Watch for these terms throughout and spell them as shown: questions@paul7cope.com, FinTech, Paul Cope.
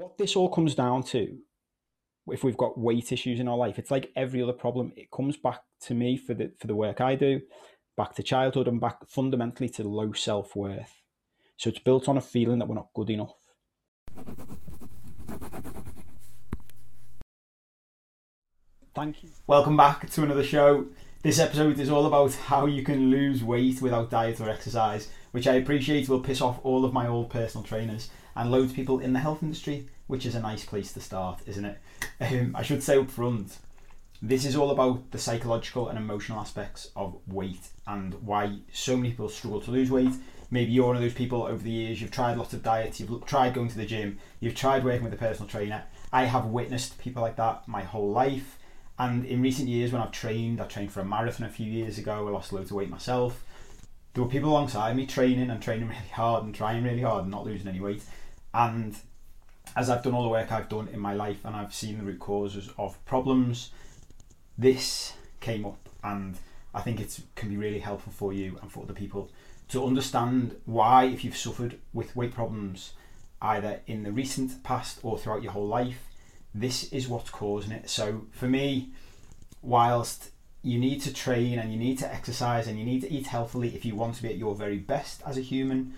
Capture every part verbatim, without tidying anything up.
what this all comes down to, if we've got weight issues in our life, it's like every other problem. It comes back to me for the, for the work I do, back to childhood and back fundamentally to low self-worth. So it's built on a feeling that we're not good enough. Thank you. Welcome back to another show. This episode is all about how you can lose weight without diet or exercise, which I appreciate will piss off all of my old personal trainers and loads of people in the health industry, which is a nice place to start, isn't it? Um, I should say up front, this is all about the psychological and emotional aspects of weight and why so many people struggle to lose weight. Maybe you're one of those people over the years, you've tried lots of diets, you've tried going to the gym, you've tried working with a personal trainer. I have witnessed people like that my whole life. And in recent years when I've trained, I trained for a marathon a few years ago, I lost loads of weight myself. There were people alongside me training and training really hard and trying really hard and not losing any weight. And as I've done all the work I've done in my life and I've seen the root causes of problems, this came up, and I think it can be really helpful for you and for other people to understand why, if you've suffered with weight problems either in the recent past or throughout your whole life, this is what's causing it. So for me, whilst you need to train and you need to exercise and you need to eat healthily if you want to be at your very best as a human,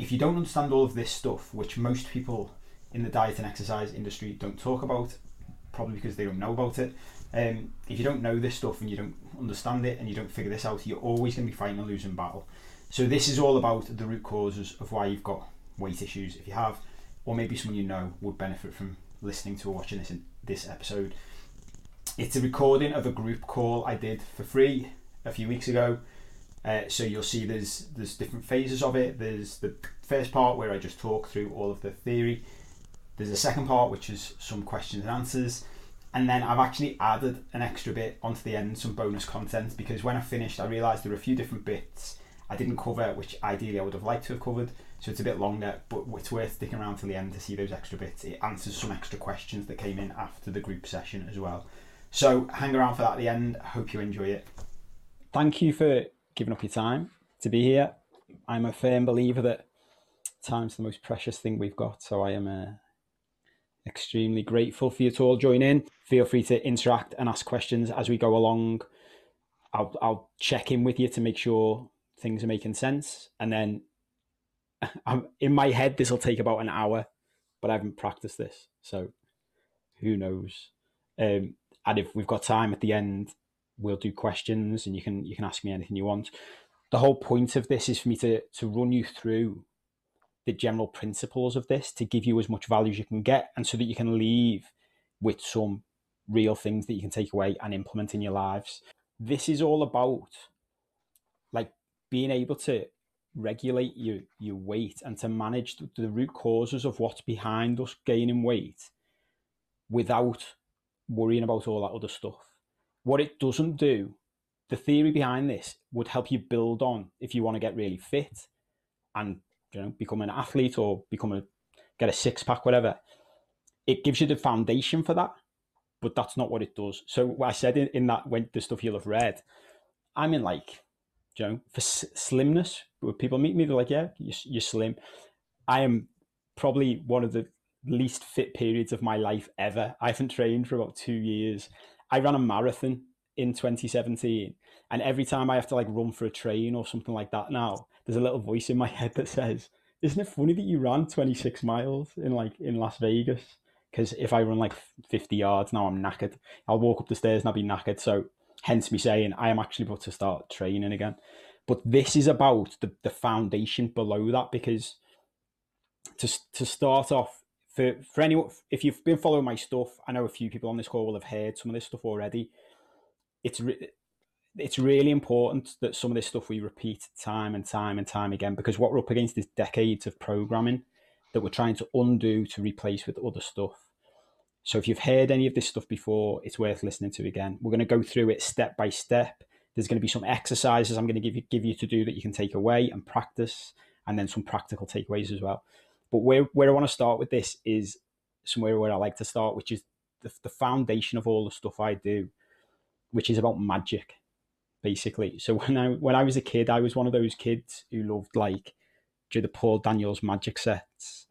if you don't understand all of this stuff, which most people in the diet and exercise industry don't talk about, probably because they don't know about it, um, if you don't know this stuff and you don't understand it and you don't figure this out, you're always going to be fighting a losing battle. So this is all about the root causes of why you've got weight issues, if you have, or maybe someone you know would benefit from listening to or watching this in this episode. It's a recording of a group call I did for free a few weeks ago. Uh, so you'll see there's there's different phases of it. There's the first part where I just talk through all of the theory. There's a second part which is some questions and answers. And then I've actually added an extra bit onto the end, some bonus content, because when I finished I realised there were a few different bits I didn't cover, which ideally I would have liked to have covered, so it's a bit longer, but it's worth sticking around till the end to see those extra bits. It answers some extra questions that came in after the group session as well. So hang around for that at the end. I hope you enjoy it. Thank you for giving up your time to be here. I'm a firm believer that time's the most precious thing we've got, so I am uh, extremely grateful for you to all join in. Feel free to interact and ask questions as we go along. I'll, I'll check in with you to make sure things are making sense, and then I'm, in my head this will take about an hour, but I haven't practiced this, so who knows. Um, and if we've got time at the end, we'll do questions and you can you can ask me anything you want. The whole point of this is for me to to run you through the general principles of this to give you as much value as you can get, and so that you can leave with some real things that you can take away and implement in your lives. This is all about like being able to regulate your, your weight and to manage the, the root causes of what's behind us gaining weight without worrying about all that other stuff. What it doesn't do, the theory behind this would help you build on if you want to get really fit and, you know, become an athlete or become a get a six pack, whatever. It gives you the foundation for that, but that's not what it does. So what I said in, in that, when the stuff you'll have read, I mean, like, you know, for s- slimness, when people meet me, they're like, yeah, you're, you're slim. I am probably one of the least fit periods of my life ever. I haven't trained for about two years. I ran a marathon in twenty seventeen, and every time I have to like run for a train or something like that now, there's a little voice in my head that says, isn't it funny that you ran twenty-six miles in like in Las Vegas? Because if I run like fifty yards now, I'm knackered. I'll walk up the stairs and I'll be knackered. So hence me saying I am actually about to start training again. But this is about the, the foundation below that, because to to start off, for, for anyone, if you've been following my stuff, I know a few people on this call will have heard some of this stuff already. It's re- it's really important that some of this stuff we repeat time and time and time again, because what we're up against is decades of programming that we're trying to undo to replace with other stuff. So if you've heard any of this stuff before, it's worth listening to again. We're going to go through it step by step. There's going to be some exercises I'm going to give you give you to do that you can take away and practice, and then some practical takeaways as well. But where, where I want to start with this is somewhere where I like to start, which is the, the foundation of all the stuff I do, which is about magic, basically. So when I when I was a kid, I was one of those kids who loved like the Paul Daniels magic sets,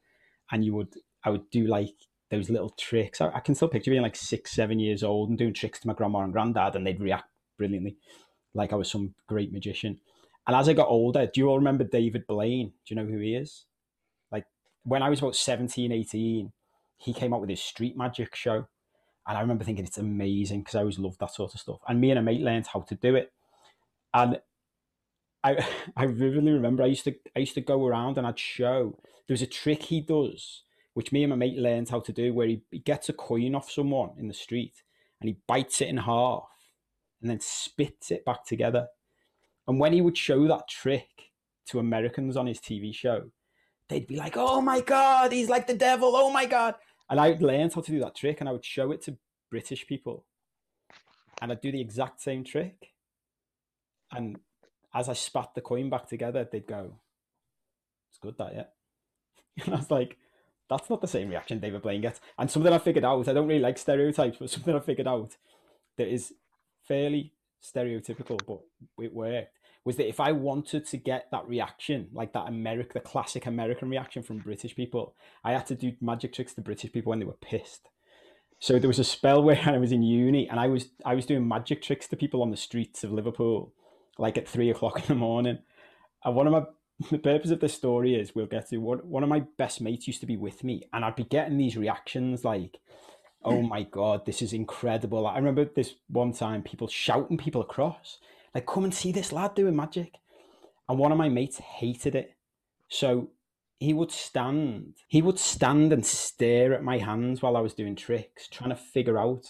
and you would. I would do like those little tricks. I, I can still picture being like six, seven years old and doing tricks to my grandma and granddad, and they'd react brilliantly, like I was some great magician. And as I got older, do you all remember David Blaine? Do you know who he is? Like when I was about seventeen, eighteen, he came out with his street magic show. And I remember thinking it's amazing because I always loved that sort of stuff. And me and a mate learned how to do it. And I I vividly remember I used to I used to go around and I'd show. There's a trick he does, which me and my mate learned how to do, where he, he gets a coin off someone in the street and he bites it in half and then spits it back together. And when he would show that trick to Americans on his T V show, they'd be like, oh my God, he's like the devil, oh my God. And I learned how to do that trick and I would show it to British people and I'd do the exact same trick. And as I spat the coin back together, they'd go, it's good that, yeah. And I was like, that's not the same reaction David Blaine gets. And something I figured out, I don't really like stereotypes, but something I figured out that is fairly stereotypical, but it worked, was that if I wanted to get that reaction, like that America, the classic American reaction from British people, I had to do magic tricks to British people when they were pissed. So there was a spell where I was in uni and I was, I was doing magic tricks to people on the streets of Liverpool, like at three o'clock in the morning. And one of my, the purpose of this story is, we'll get to, one, one of my best mates used to be with me and I'd be getting these reactions like, oh my God, this is incredible. I remember this one time people shouting people across, like, come and see this lad doing magic. And one of my mates hated it. So he would stand, he would stand and stare at my hands while I was doing tricks, trying to figure out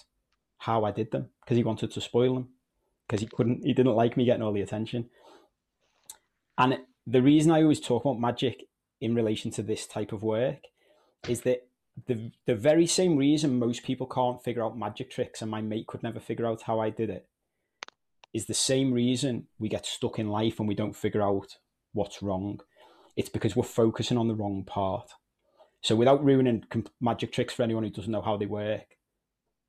how I did them, because he wanted to spoil them, because he couldn't, he didn't like me getting all the attention. And the reason I always talk about magic in relation to this type of work is that The, the very same reason most people can't figure out magic tricks and my mate could never figure out how I did it is the same reason we get stuck in life and we don't figure out what's wrong. It's because we're focusing on the wrong part. So without ruining magic tricks for anyone who doesn't know how they work,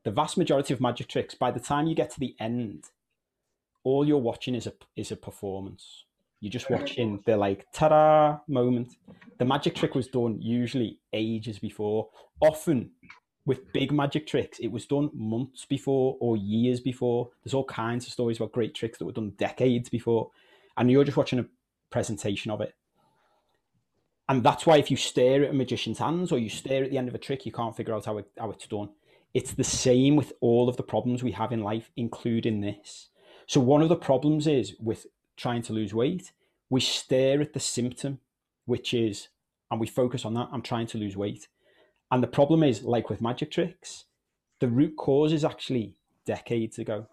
the vast majority of magic tricks, by the time you get to the end, all you're watching is a, is a performance. You're just watching the like, ta-da moment. The magic trick was done usually ages before. Often with big magic tricks, it was done months before or years before. There's all kinds of stories about great tricks that were done decades before. And you're just watching a presentation of it. And that's why if you stare at a magician's hands or you stare at the end of a trick, you can't figure out how, it, how it's done. It's the same with all of the problems we have in life, including this. So one of the problems is with trying to lose weight, we stare at the symptom, which is, and we focus on that, I'm trying to lose weight. And the problem is, like with magic tricks, the root cause is actually decades ago.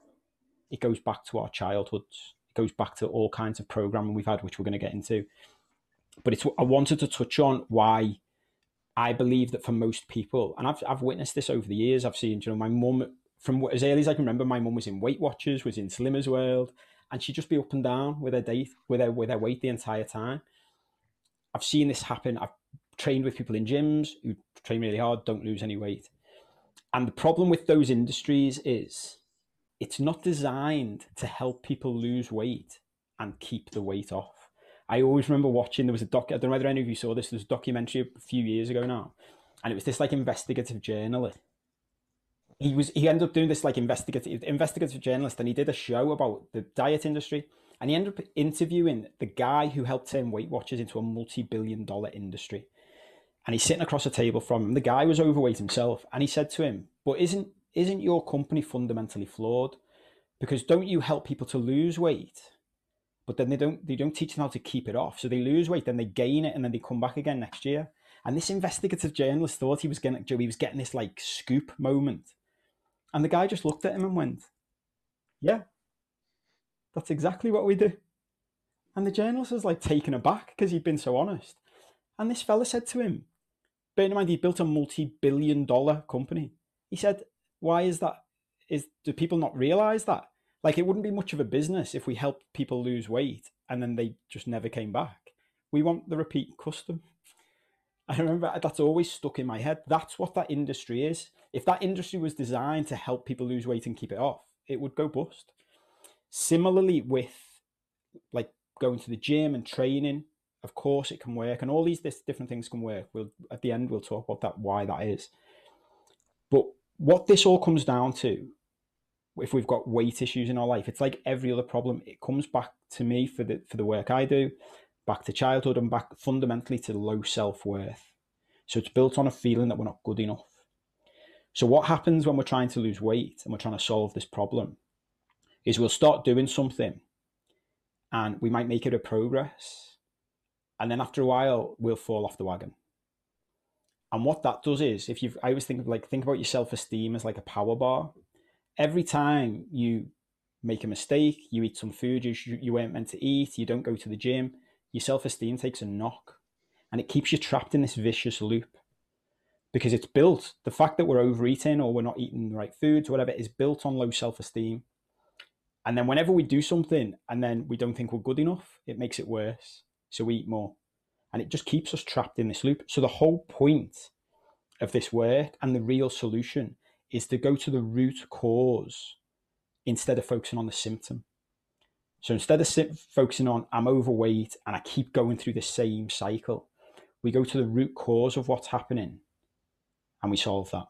It goes back to our childhoods. It goes back to all kinds of programming we've had, which we're going to get into. But it's, I wanted to touch on why I believe that for most people, and I've, I've witnessed this over the years, I've seen, you know, my mum, from as early as I can remember, my mum was in Weight Watchers, was in Slimmers World, and she'd just be up and down with her date, with her, with her weight the entire time. I've seen this happen. I've trained with people in gyms who train really hard, don't lose any weight. And the problem with those industries is it's not designed to help people lose weight and keep the weight off. I always remember watching, there was a doc, I don't know whether any of you saw this, there was a documentary a few years ago now, and it was this like investigative journalist. He was, he ended up doing this like investigative, investigative journalist, and he did a show about the diet industry, and he ended up interviewing the guy who helped turn Weight Watchers into a multi-billion dollar industry. And he's sitting across a table from him. The guy was overweight himself, and he said to him, but isn't, isn't your company fundamentally flawed? Because don't you help people to lose weight, but then they don't, they don't teach them how to keep it off. So they lose weight, then they gain it, and then they come back again next year. And this investigative journalist thought he was getting, he was getting this like scoop moment. And the guy just looked at him and went, yeah, that's exactly what we do. And the journalist was like taken aback because he'd been so honest. And this fella said to him, bear in mind, he built a multi-billion dollar company. He said, why is that? Is, do people not realize that? Like, it wouldn't be much of a business if we helped people lose weight and then they just never came back. We want the repeat custom. I remember that's always stuck in my head. That's what that industry is. If that industry was designed to help people lose weight and keep it off, it would go bust. Similarly with like going to the gym and training, of course it can work, and all these this, different things can work. We'll, at the end, we'll talk about that, why that is. But what this all comes down to, if we've got weight issues in our life, it's like every other problem. It comes back to me for the, for the work I do, back to childhood and back fundamentally to low self-worth. So it's built on a feeling that we're not good enough. So what happens when we're trying to lose weight and we're trying to solve this problem is we'll start doing something and we might make it a progress. And then after a while, we'll fall off the wagon. And what that does is, if you've, I always think of like, think about your self-esteem as like a power bar. Every time you make a mistake, you eat some food you, you weren't meant to eat, you don't go to the gym, your self-esteem takes a knock, and it keeps you trapped in this vicious loop because it's built, the fact that we're overeating or we're not eating the right foods, whatever, is built on low self-esteem. And then whenever we do something and then we don't think we're good enough, it makes it worse. So we eat more, and it just keeps us trapped in this loop. So the whole point of this work and the real solution is to go to the root cause instead of focusing on the symptom. So instead of focusing on I'm overweight and I keep going through the same cycle, we go to the root cause of what's happening and we solve that.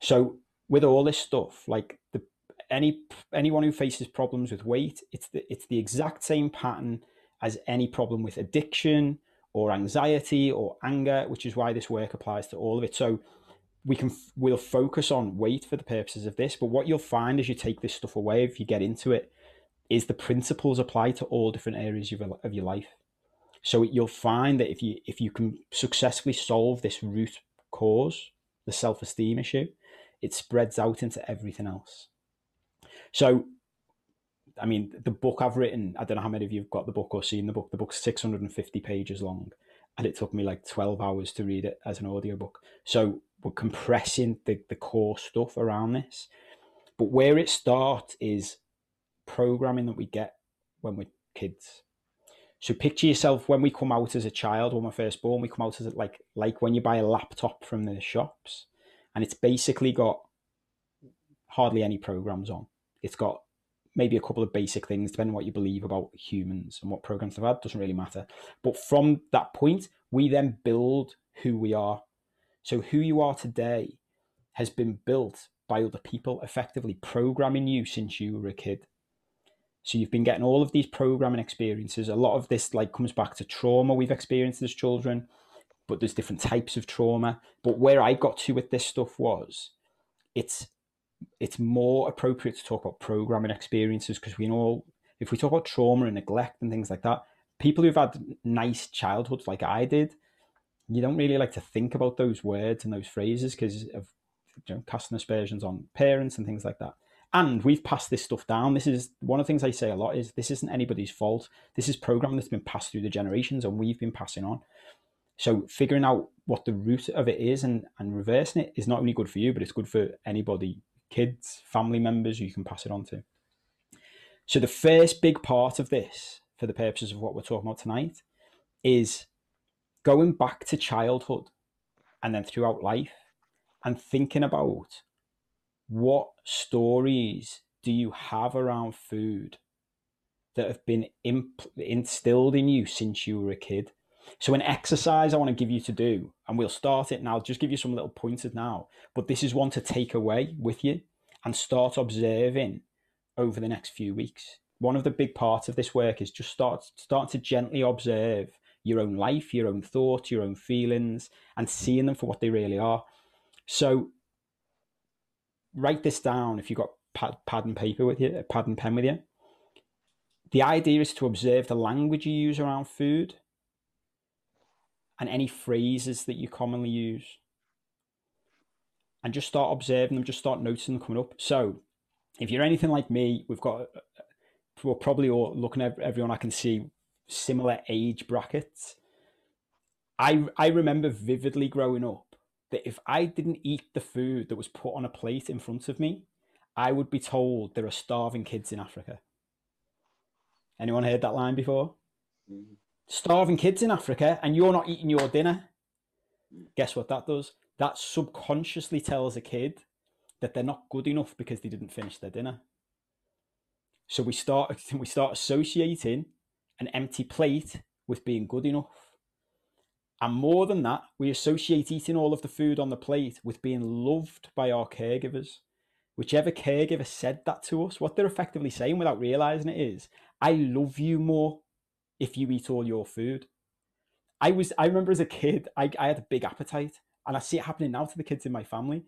So with all this stuff, like the, any anyone who faces problems with weight, it's the, it's the exact same pattern as any problem with addiction or anxiety or anger, which is why this work applies to all of it. So we can, we'll focus on weight for the purposes of this, but what you'll find as you take this stuff away, if you get into it, is the principles apply to all different areas of, of your life. So you'll find that if you, if you can successfully solve this root cause, the self-esteem issue, it spreads out into everything else. So, I mean, the book I've written, I don't know how many of you've got the book or seen the book. The book's six hundred fifty pages long, and it took me like twelve hours to read it as an audiobook. So we're compressing the, the core stuff around this. But where it starts is programming that we get when we're kids. So picture yourself when we come out as a child, when we're first born, we come out as a, like, like when you buy a laptop from the shops, and it's basically got hardly any programs on. It's got maybe a couple of basic things, depending on what you believe about humans and what programs they've had, doesn't really matter. But from that point, we then build who we are. So who you are today has been built by other people, effectively programming you since you were a kid. So you've been getting all of these programming experiences. A lot of this like comes back to trauma we've experienced as children, but there's different types of trauma. But where I got to with this stuff was, it's it's more appropriate to talk about programming experiences, because we know if we talk about trauma and neglect and things like that, people who've had nice childhoods like I did, you don't really like to think about those words and those phrases because of, you know, casting aspersions on parents and things like that. And we've passed this stuff down. This is one of the things I say a lot, is this isn't anybody's fault. This is programming that's been passed through the generations and we've been passing on. So figuring out what the root of it is and, and reversing it is not only good for you, but it's good for anybody, kids, family members who you can pass it on to. So the first big part of this, for the purposes of what we're talking about tonight, is going back to childhood and then throughout life and thinking about, what stories do you have around food that have been imp instilled in you since you were a kid? So an exercise I want to give you to do, and we'll start it, and I'll just give you some little pointers now, but this is one to take away with you and start observing over the next few weeks. One of the big parts of this work is just start, start to gently observe your own life, your own thoughts, your own feelings, and seeing them for what they really are. So write this down if you've got pad, pad and paper with you, pad and pen with you. The idea is to observe the language you use around food and any phrases that you commonly use. And just start observing them, just start noticing them coming up. So if you're anything like me, we've got, we're probably all looking at everyone I can see, similar age brackets. I, I remember vividly growing up that if I didn't eat the food that was put on a plate in front of me, I would be told there are starving kids in Africa. Anyone heard that line before? Mm-hmm. Starving kids in Africa, and you're not eating your dinner. Mm-hmm. Guess what that does? That subconsciously tells a kid that they're not good enough because they didn't finish their dinner. So we start, we start associating an empty plate with being good enough. And more than that, we associate eating all of the food on the plate with being loved by our caregivers. Whichever caregiver said that to us, what they're effectively saying without realizing it is, I love you more if you eat all your food. I was, I remember as a kid, I, I had a big appetite, and I see it happening now to the kids in my family.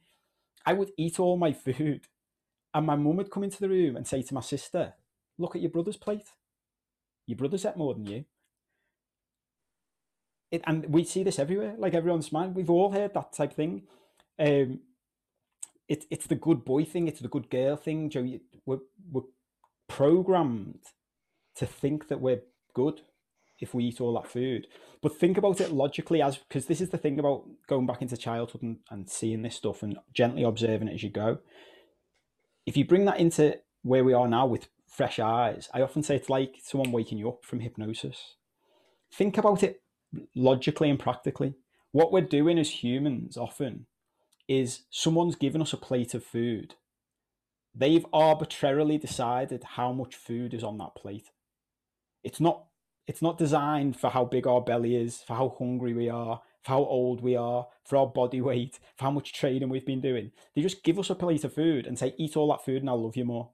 I would eat all my food, and my mum would come into the room and say to my sister, look at your brother's plate. Your brother's ate more than you. It, and we see this everywhere, like everyone's mind. We've all heard that type of thing. Um, it, it's the good boy thing. It's the good girl thing. Joe, we're, we're programmed to think that we're good if we eat all that food. But think about it logically, as because this is the thing about going back into childhood and, and seeing this stuff and gently observing it as you go. If you bring that into where we are now with fresh eyes, I often say it's like someone waking you up from hypnosis. Think about it logically and practically. What we're doing as humans often is someone's given us a plate of food. They've arbitrarily decided how much food is on that plate. It's not It's not designed for how big our belly is, for how hungry we are, for how old we are, for our body weight, for how much training we've been doing. They just give us a plate of food and say, eat all that food and I'll love you more.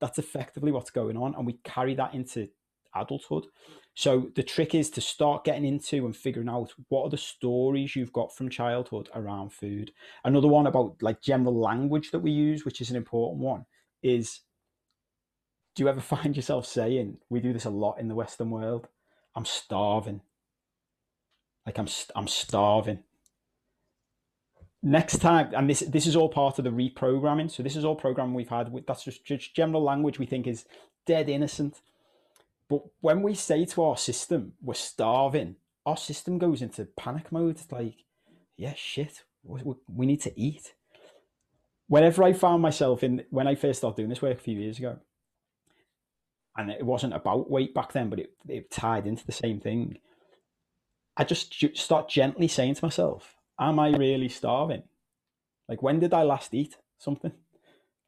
That's effectively what's going on. And we carry that into adulthood. So the trick is to start getting into and figuring out what are the stories you've got from childhood around food. Another one about like general language that we use, which is an important one, is do you ever find yourself saying, we do this a lot in the Western world, I'm starving. Like I'm, I'm starving. Next time, and this, this is all part of the reprogramming. So this is all programming we've had. That's just, just general language we think is dead innocent. But when we say to our system, we're starving, our system goes into panic mode. It's like, yeah, shit, we, we need to eat. Whenever I found myself in, when I first started doing this work a few years ago, and it wasn't about weight back then, but it, it tied into the same thing. I just start gently saying to myself, am I really starving? Like, when did I last eat something?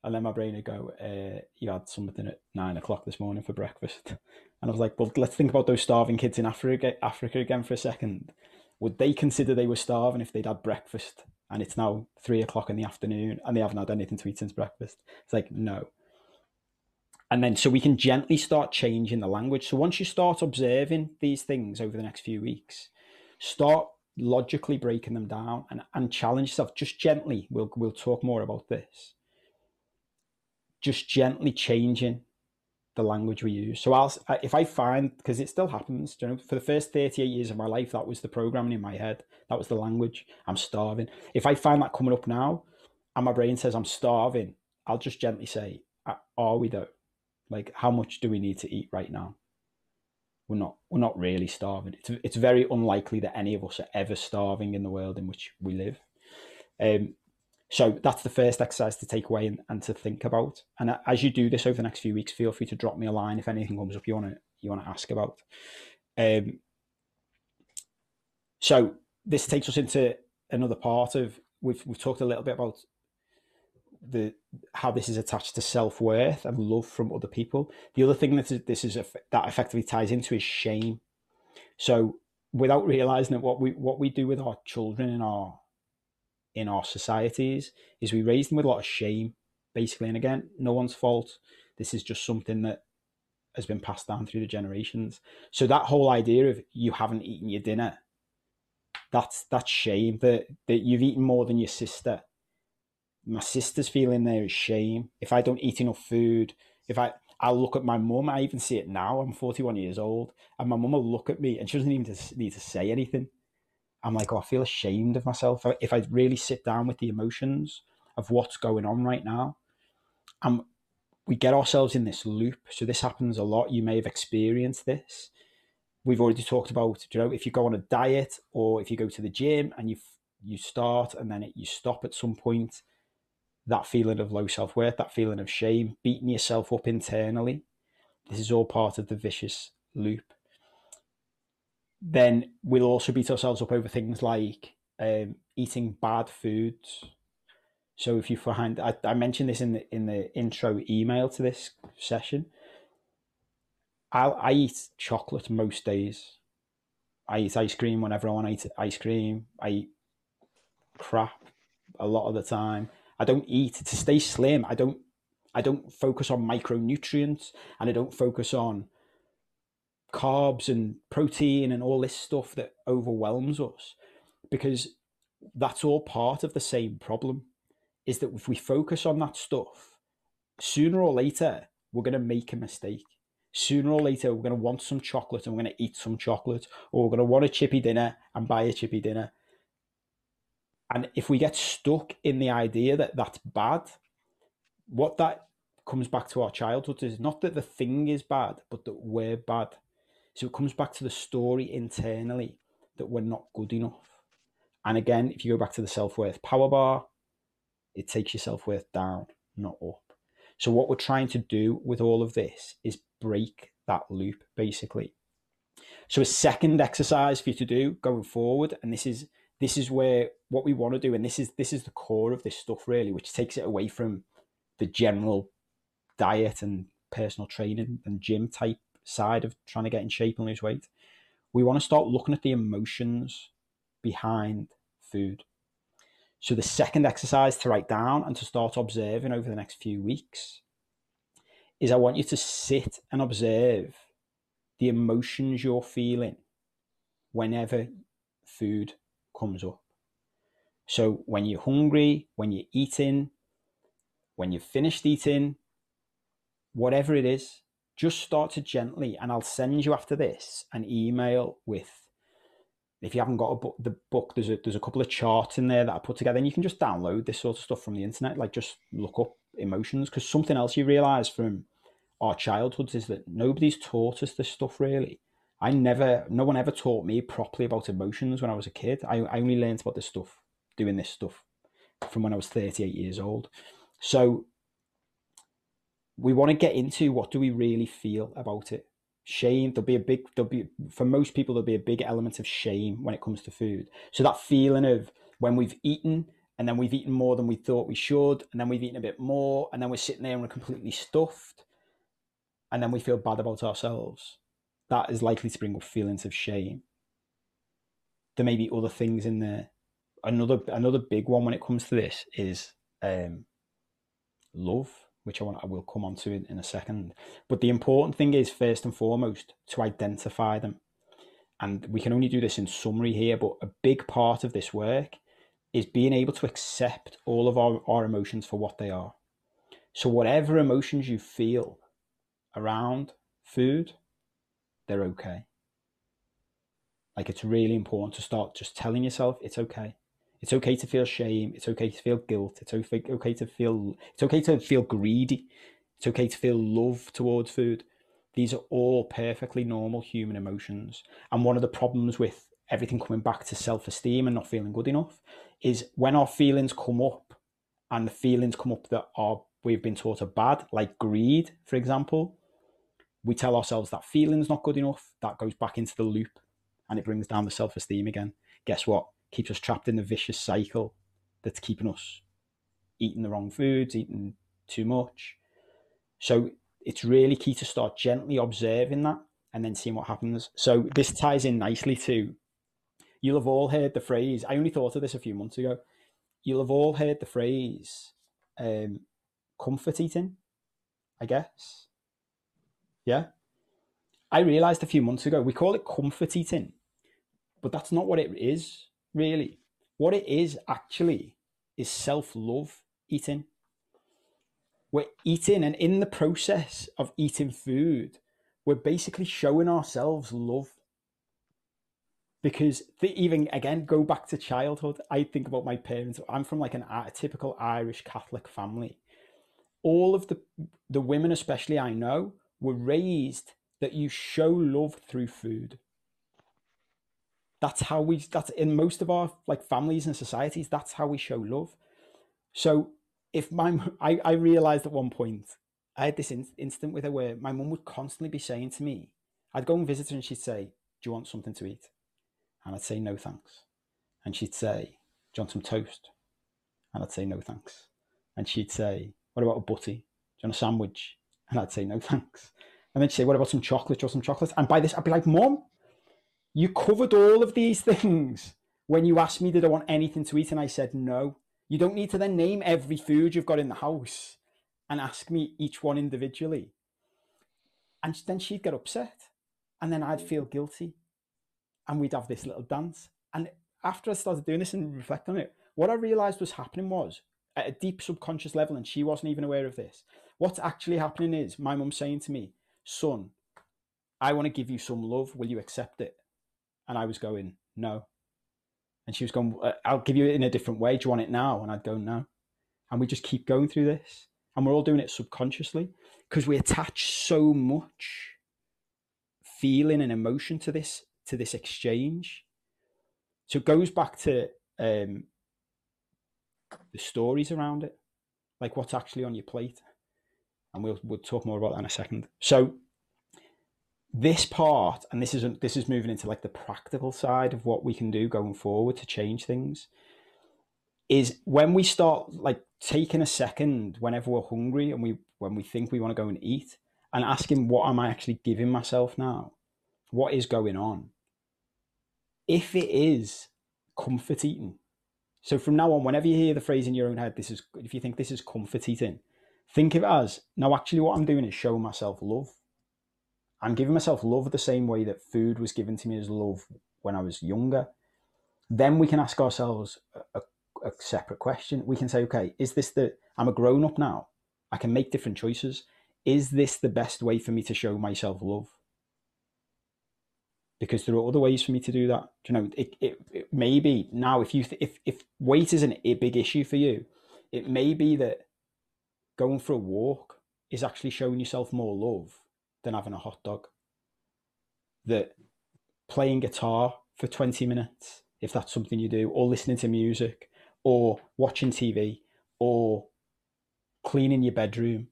And then my brain would go, uh, you had something at nine o'clock this morning for breakfast. And I was like, well, let's think about those starving kids in Africa, Africa again for a second. Would they consider they were starving if they'd had breakfast? And it's now three o'clock in the afternoon and they haven't had anything to eat since breakfast. It's like, no. And then so we can gently start changing the language. So once you start observing these things over the next few weeks, start logically breaking them down and, and challenge yourself just gently. We'll, we'll talk more about this. Just gently changing the language we use. So I'll, if I find, because it still happens, you know, for the first thirty-eight years of my life, that was the programming in my head. That was the language. I'm starving. If I find that coming up now and my brain says I'm starving, I'll just gently say, are we though? Like, how much do we need to eat right now? We're not, we're not really starving. It's, it's very unlikely that any of us are ever starving in the world in which we live. Um, so that's the first exercise to take away and, and to think about. And as you do this over the next few weeks, feel free to drop me a line if anything comes up you want to you want to ask about. Um, so this takes us into another part of, we've, we've talked a little bit about the how this is attached to self-worth and love from other people. The other thing that this is that effectively ties into is shame. So without realizing it, what we what we do with our children in our in our societies is we raise them with a lot of shame, basically. And again, no one's fault. This is just something that has been passed down through the generations. So that whole idea of you haven't eaten your dinner, that's that's shame, that that you've eaten more than your sister. My sister's feeling there is shame. If I don't eat enough food, if I, I'll look at my mum, I even see it now, I'm forty-one years old, and my mum will look at me and she doesn't even need to say anything. I'm like, oh, I feel ashamed of myself. If I really sit down with the emotions of what's going on right now, and we get ourselves in this loop. So this happens a lot. You may have experienced this. We've already talked about, you know, if you go on a diet or if you go to the gym and you you start and then it, you stop at some point, that feeling of low self-worth, that feeling of shame, beating yourself up internally. This is all part of the vicious loop. Then we'll also beat ourselves up over things like um, eating bad foods. So if you find, I, I mentioned this in the, in the intro email to this session, I, I eat chocolate most days. I eat ice cream whenever I want to eat ice cream. I eat crap a lot of the time. I don't eat to stay slim. I don't, I don't focus on micronutrients, and I don't focus on carbs and protein and all this stuff that overwhelms us, because that's all part of the same problem, is that if we focus on that stuff, sooner or later, we're going to make a mistake. Sooner or later, we're going to want some chocolate and we're going to eat some chocolate, or we're going to want a chippy dinner and buy a chippy dinner. And if we get stuck in the idea that that's bad, what that comes back to our childhood is not that the thing is bad, but that we're bad. So it comes back to the story internally that we're not good enough. And again, if you go back to the self-worth power bar, it takes your self-worth down, not up. So what we're trying to do with all of this is break that loop, basically. So a second exercise for you to do going forward, and this is this is where what we want to do, and this is this is the core of this stuff really, which takes it away from the general diet and personal training and gym type side of trying to get in shape and lose weight. We want to start looking at the emotions behind food. So the second exercise to write down and to start observing over the next few weeks is I want you to sit and observe the emotions you're feeling whenever food comes up. So when you're hungry, when you're eating, when you've finished eating, whatever it is, just start to gently, and I'll send you after this an email with, if you haven't got a book, the book, there's a, there's a couple of charts in there that I put together, and you can just download this sort of stuff from the internet, like just look up emotions, because something else you realize from our childhoods is that nobody's taught us this stuff really. I never, no one ever taught me properly about emotions when I was a kid. I, I only learned about this stuff, doing this stuff from when I was thirty-eight years old. So we want to get into, what do we really feel about it? Shame, there'll be a big, there'll be, for most people, there'll be a big element of shame when it comes to food. So that feeling of when we've eaten and then we've eaten more than we thought we should, and then we've eaten a bit more, and then we're sitting there and we're completely stuffed, and then we feel bad about ourselves. That is likely to bring up feelings of shame. There may be other things in there. Another, another big one when it comes to this is um, love, which I want, I will come on to in, in a second. But the important thing is, first and foremost, to identify them. And we can only do this in summary here, but a big part of this work is being able to accept all of our, our emotions for what they are. So whatever emotions you feel around food, they're okay. Like, it's really important to start just telling yourself it's okay. It's okay to feel shame. It's okay to feel guilt. It's okay, okay to feel, it's okay to feel greedy. It's okay to feel love towards food. These are all perfectly normal human emotions. And one of the problems with everything coming back to self-esteem and not feeling good enough is when our feelings come up, and the feelings come up that are, we've been taught are bad, like greed, for example, we tell ourselves that feeling's not good enough. That goes back into the loop and it brings down the self-esteem again. Guess what? Keeps us trapped in the vicious cycle that's keeping us eating the wrong foods, eating too much. So it's really key to start gently observing that and then seeing what happens. So this ties in nicely to, you'll have all heard the phrase, I only thought of this a few months ago, you'll have all heard the phrase um, comfort eating, I guess. Yeah. I realized a few months ago, we call it comfort eating, but that's not what it is. Really, what it is actually is self-love eating. We're eating, and in the process of eating food, we're basically showing ourselves love. Because they even, again, go back to childhood. I think about my parents. I'm from like an, a typical Irish Catholic family. All of the, the women, especially I know, were raised that you show love through food. That's how we, that's in most of our like families and societies, that's how we show love. So if my, I, I realized at one point, I had this in, instant with her where my mum would constantly be saying to me, I'd go and visit her and she'd say, do you want something to eat? And I'd say, no, thanks. And she'd say, do you want some toast? And I'd say, no, thanks. And she'd say, what about a butty? Do you want a sandwich? And I'd say, no, thanks. And then she'd say, what about some chocolate or some chocolate? And by this, I'd be like, Mom, you covered all of these things when you asked me, did I want anything to eat? And I said, no. You don't need to then name every food you've got in the house and ask me each one individually. And then she'd get upset. And then I'd feel guilty. And we'd have this little dance. And after I started doing this and reflecting on it, what I realized was happening was, at a deep subconscious level, and she wasn't even aware of this, what's actually happening is my mum saying to me, son, I want to give you some love. Will you accept it? And I was going, no. And she was going, I'll give you it in a different way. Do you want it now? And I'd go, no. And we just keep going through this. And we're all doing it subconsciously because we attach so much feeling and emotion to this, to this exchange. So it goes back to um, the stories around it, like what's actually on your plate. And we'll, we'll talk more about that in a second. So this part, and this isn't, this is moving into like the practical side of what we can do going forward to change things, is when we start like taking a second whenever we're hungry and we, when we think we want to go and eat, and asking, what am I actually giving myself now? What is going on? If it is comfort eating. So from now on, whenever you hear the phrase in your own head, this is, if you think this is comfort eating, think of it as, no, actually what I'm doing is showing myself love. I'm giving myself love the same way that food was given to me as love when I was younger. Then we can ask ourselves a, a, a separate question. We can say, okay, is this the, I'm a grown up now. I can make different choices. Is this the best way for me to show myself love? Because there are other ways for me to do that. Do you know, it, it, it may be now, if you, th if, if weight is an, a big issue for you, it may be that going for a walk is actually showing yourself more love than having a hot dog. That playing guitar for twenty minutes, if that's something you do, or listening to music, or watching T V, or cleaning your bedroom,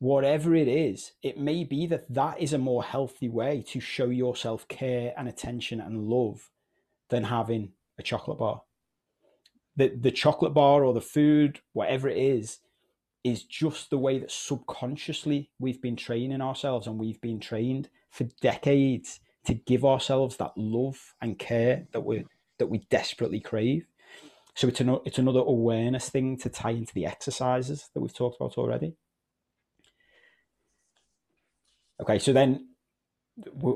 whatever it is, it may be that that is a more healthy way to show yourself care and attention and love than having a chocolate bar. The, the chocolate bar or the food, whatever it is, is just the way that subconsciously we've been training ourselves, and we've been trained for decades to give ourselves that love and care that we that we desperately crave. So it's, an, it's another awareness thing to tie into the exercises that we've talked about already. Okay, so then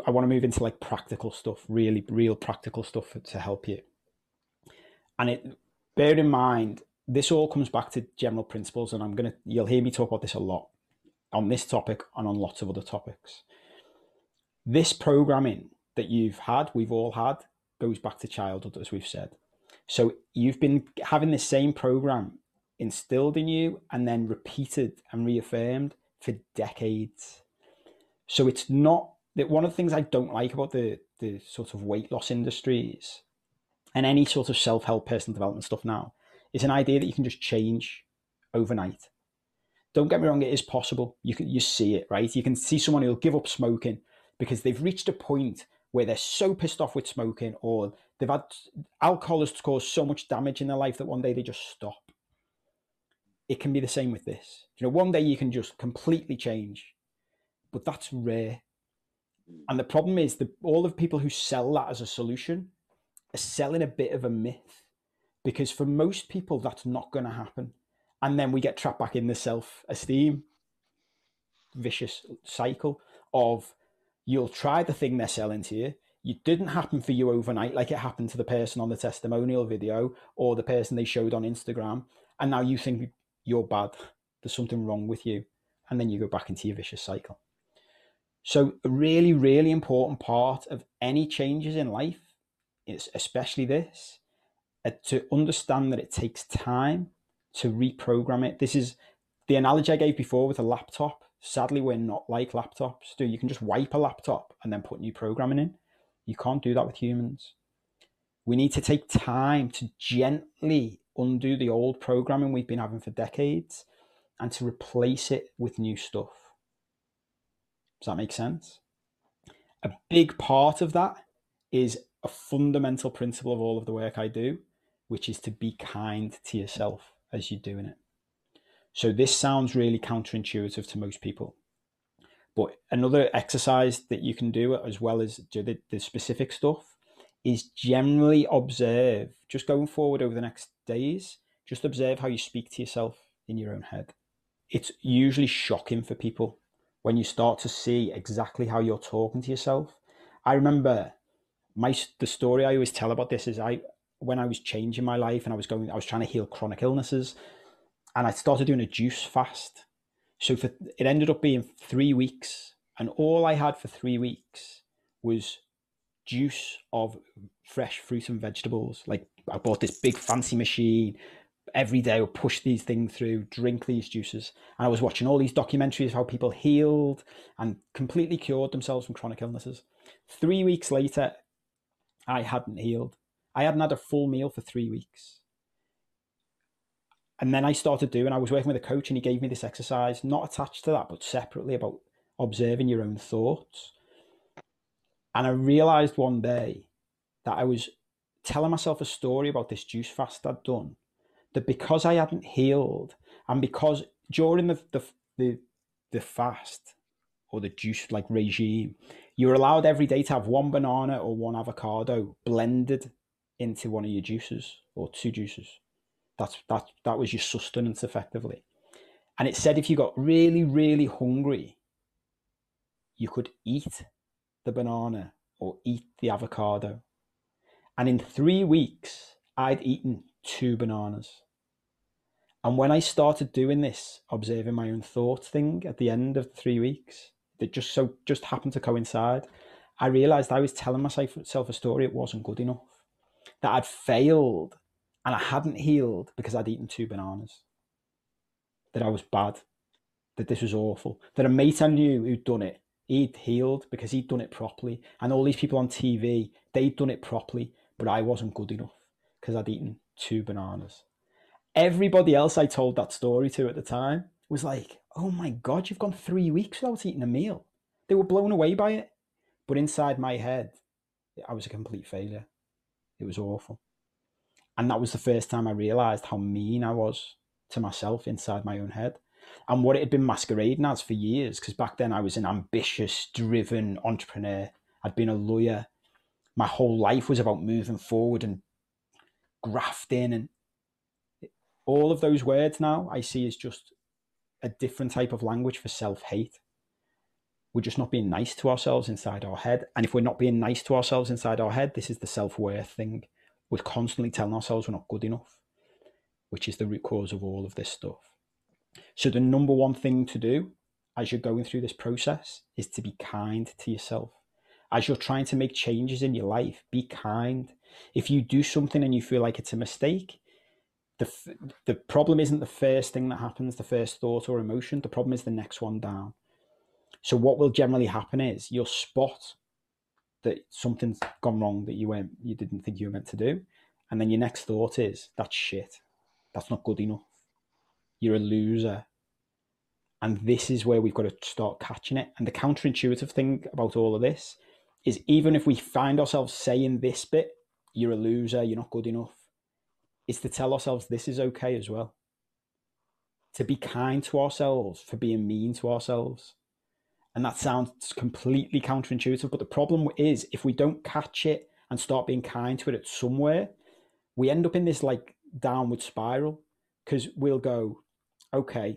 I want to move into like practical stuff, really real practical stuff to help you. And it, bear in mind, this all comes back to general principles, and I'm going to, you'll hear me talk about this a lot on this topic and on lots of other topics. This programming that you've had, we've all had, goes back to childhood, as we've said. So you've been having the same program instilled in you and then repeated and reaffirmed for decades. So it's not that, one of the things I don't like about the, the sort of weight loss industries and any sort of self-help personal development stuff now, it's an idea that you can just change overnight. Don't get me wrong, it is possible. You can, you see it, right? You can see someone who'll give up smoking because they've reached a point where they're so pissed off with smoking, or they've had, alcohol has caused so much damage in their life that one day they just stop. It can be the same with this. You know, one day you can just completely change, but that's rare. And the problem is that all of the people who sell that as a solution are selling a bit of a myth. Because for most people, that's not going to happen. And then we get trapped back in the self-esteem vicious cycle of, you'll try the thing they're selling to you. It didn't happen for you overnight, like it happened to the person on the testimonial video or the person they showed on Instagram. And now you think you're bad. There's something wrong with you. And then you go back into your vicious cycle. So a really, really important part of any changes in life, is especially this, to understand that it takes time to reprogram it. This is the analogy I gave before with a laptop. Sadly, we're not like laptops do. You can just wipe a laptop and then put new programming in. You can't do that with humans. We need to take time to gently undo the old programming we've been having for decades and to replace it with new stuff. Does that make sense? A big part of that is a fundamental principle of all of the work I do, which is to be kind to yourself as you're doing it. So this sounds really counterintuitive to most people, But another exercise that you can do as well as do the, the specific stuff is generally observe, just going forward over the next days, just observe how you speak to yourself in your own head. It's usually shocking for people when you start to see exactly how you're talking to yourself. I remember my the story I always tell about this is I when I was changing my life and I was going I was trying to heal chronic illnesses, and I started doing a juice fast. So for, it ended up being three weeks, and all I had for three weeks was juice of fresh fruit and vegetables. Like, I bought this big fancy machine. Every day I would push these things through, drink these juices. And I was watching all these documentaries of how people healed and completely cured themselves from chronic illnesses. Three weeks later, I hadn't healed. I hadn't had a full meal for three weeks. And then I started doing, I was working with a coach and he gave me this exercise, not attached to that, but separately, about observing your own thoughts. And I realized one day that I was telling myself a story about this juice fast I'd done, that because I hadn't healed and because during the, the, the, the fast or the juice like regime, you're allowed every day to have one banana or one avocado blended into one of your juices or two juices. That's, that, that was your sustenance effectively. And it said if you got really, really hungry, you could eat the banana or eat the avocado. And in three weeks, I'd eaten two bananas. And when I started doing this, observing my own thoughts thing at the end of three weeks, that just so just happened to coincide, I realized I was telling myself a story it wasn't good enough, that I'd failed. And I hadn't healed because I'd eaten two bananas, that I was bad, that this was awful, that a mate I knew who'd done it, he'd healed because he'd done it properly. And all these people on T V, they'd done it properly, but I wasn't good enough because I'd eaten two bananas. Everybody else I told that story to at the time was like, oh my God, you've gone three weeks without eating a meal. They were blown away by it. But inside my head, I was a complete failure. It was awful. And that was the first time I realized how mean I was to myself inside my own head and what it had been masquerading as for years. Because back then I was an ambitious, driven entrepreneur. I'd been a lawyer. My whole life was about moving forward and grafting. And all of those words now I see as just a different type of language for self-hate. We're just not being nice to ourselves inside our head. And if we're not being nice to ourselves inside our head, this is the self-worth thing. We're constantly telling ourselves we're not good enough, which is the root cause of all of this stuff. So the number one thing to do as you're going through this process is to be kind to yourself. As you're trying to make changes in your life, be kind. If you do something and you feel like it's a mistake, the, the problem isn't the first thing that happens, the first thought or emotion. The problem is the next one down. So what will generally happen is you'll spot that something's gone wrong that you weren't, you didn't think you were meant to do. And then your next thought is, that's shit. That's not good enough. You're a loser. And this is where we've got to start catching it. And the counterintuitive thing about all of this is even if we find ourselves saying this bit, you're a loser, you're not good enough, is to tell ourselves this is okay as well. To be kind to ourselves for being mean to ourselves. And that sounds completely counterintuitive, but the problem is if we don't catch it and start being kind to it at somewhere, we end up in this like downward spiral because we'll go, okay,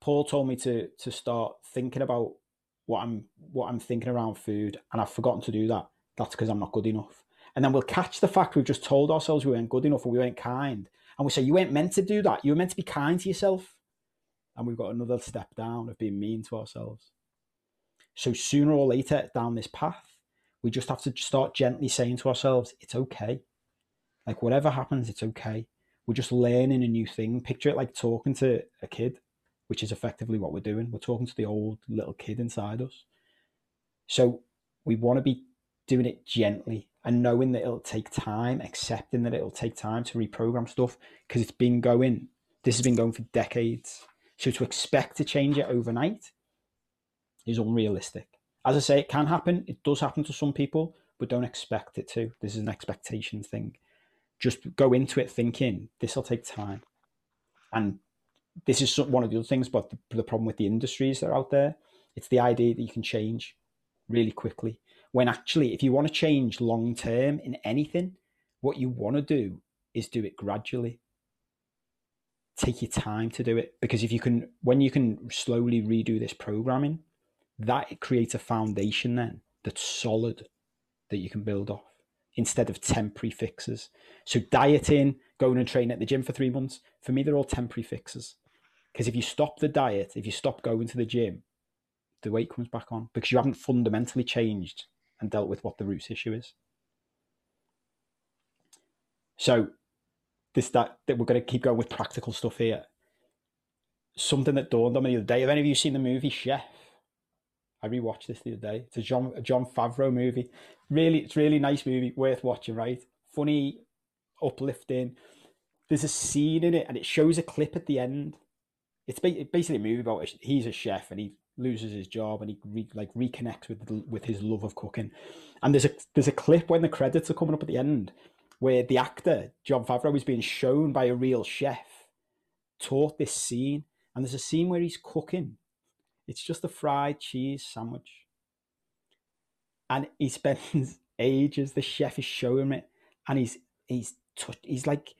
Paul told me to to start thinking about what I'm what I'm thinking around food, and I've forgotten to do that. That's because I'm not good enough. And then we'll catch the fact we've just told ourselves we weren't good enough or we weren't kind. And we say, you weren't meant to do that. You were meant to be kind to yourself. And we've got another step down of being mean to ourselves. So sooner or later down this path, we just have to start gently saying to ourselves, it's okay. Like whatever happens, it's okay. We're just learning a new thing. Picture it like talking to a kid, which is effectively what we're doing. We're talking to the old little kid inside us. So we want to be doing it gently and knowing that it'll take time, accepting that it'll take time to reprogram stuff because it's been going, this has been going for decades. So to expect to change it overnight is unrealistic. As I say, it can happen. It does happen to some people, but don't expect it to. This is an expectation thing. Just go into it thinking this will take time. And this is one of the other things, but the problem with the industries that are out there It's the idea that you can change really quickly. When actually, if you want to change long term in anything, what you want to do is do it gradually. Take your time to do it, because if you can, when you can slowly redo this programming, that it creates a foundation then that's solid that you can build off instead of temporary fixes. So dieting, going and training at the gym for three months, for me, they're all temporary fixes. Because if you stop the diet, if you stop going to the gym, the weight comes back on because you haven't fundamentally changed and dealt with what the root issue is. So this, that, that we're going to keep going with practical stuff here. Something that dawned on me the other day. Have any of you seen the movie Chef? I rewatched this the other day. It's a John, a John Favreau movie. Really, it's a really nice movie, worth watching, right? Funny, uplifting. There's a scene in it and it shows a clip at the end. It's basically a movie about, he's a chef and he loses his job and he re, like reconnects with with his love of cooking. And there's a there's a clip when the credits are coming up at the end where the actor, John Favreau, is being shown by a real chef, taught this scene. And there's a scene where he's cooking. It's just a fried cheese sandwich. And he spends ages, the chef is showing him it. And he's, he's, he's like,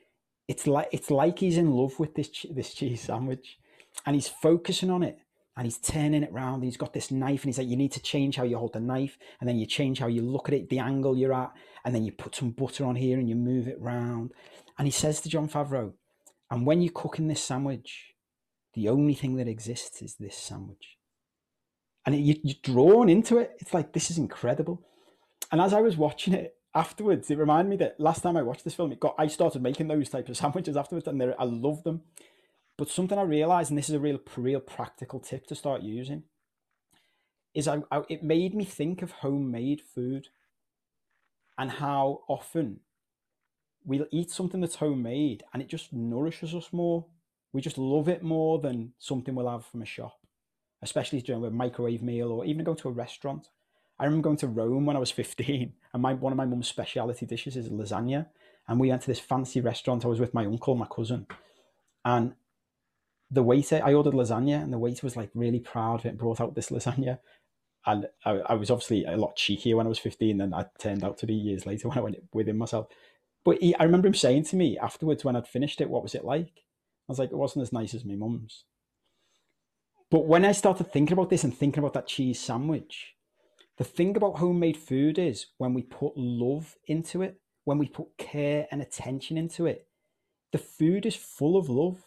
it's like, it's like he's in love with this, this cheese sandwich. And he's focusing on it and he's turning it round. He's got this knife and he's like, you need to change how you hold the knife. And then you change how you look at it, the angle you're at. And then you put some butter on here and you move it round. And he says to John Favreau, and when you're cooking this sandwich, the only thing that exists is this sandwich. And it, you, you're drawn into it. It's like, this is incredible. And as I was watching it afterwards, it reminded me that last time I watched this film, it got, I started making those types of sandwiches afterwards and I love them. But something I realized, and this is a real, real practical tip to start using, is I, I, it made me think of homemade food and how often we'll eat something that's homemade and it just nourishes us more. We just love it more than something we'll have from a shop, especially during a microwave meal or even go to a restaurant. I remember going to Rome when I was fifteen and my, one of my mum's specialty dishes is lasagna. And we went to this fancy restaurant. I was with my uncle, my cousin, and the waiter, I ordered lasagna and the waiter was like really proud of it and brought out this lasagna. And I, I was obviously a lot cheekier when I was fifteen than I turned out to be years later when I went within myself. But he, I remember him saying to me afterwards when I'd finished it, what was it like? I was like, it wasn't as nice as my mum's. But when I started thinking about this and thinking about that cheese sandwich, the thing about homemade food is when we put love into it, when we put care and attention into it, the food is full of love.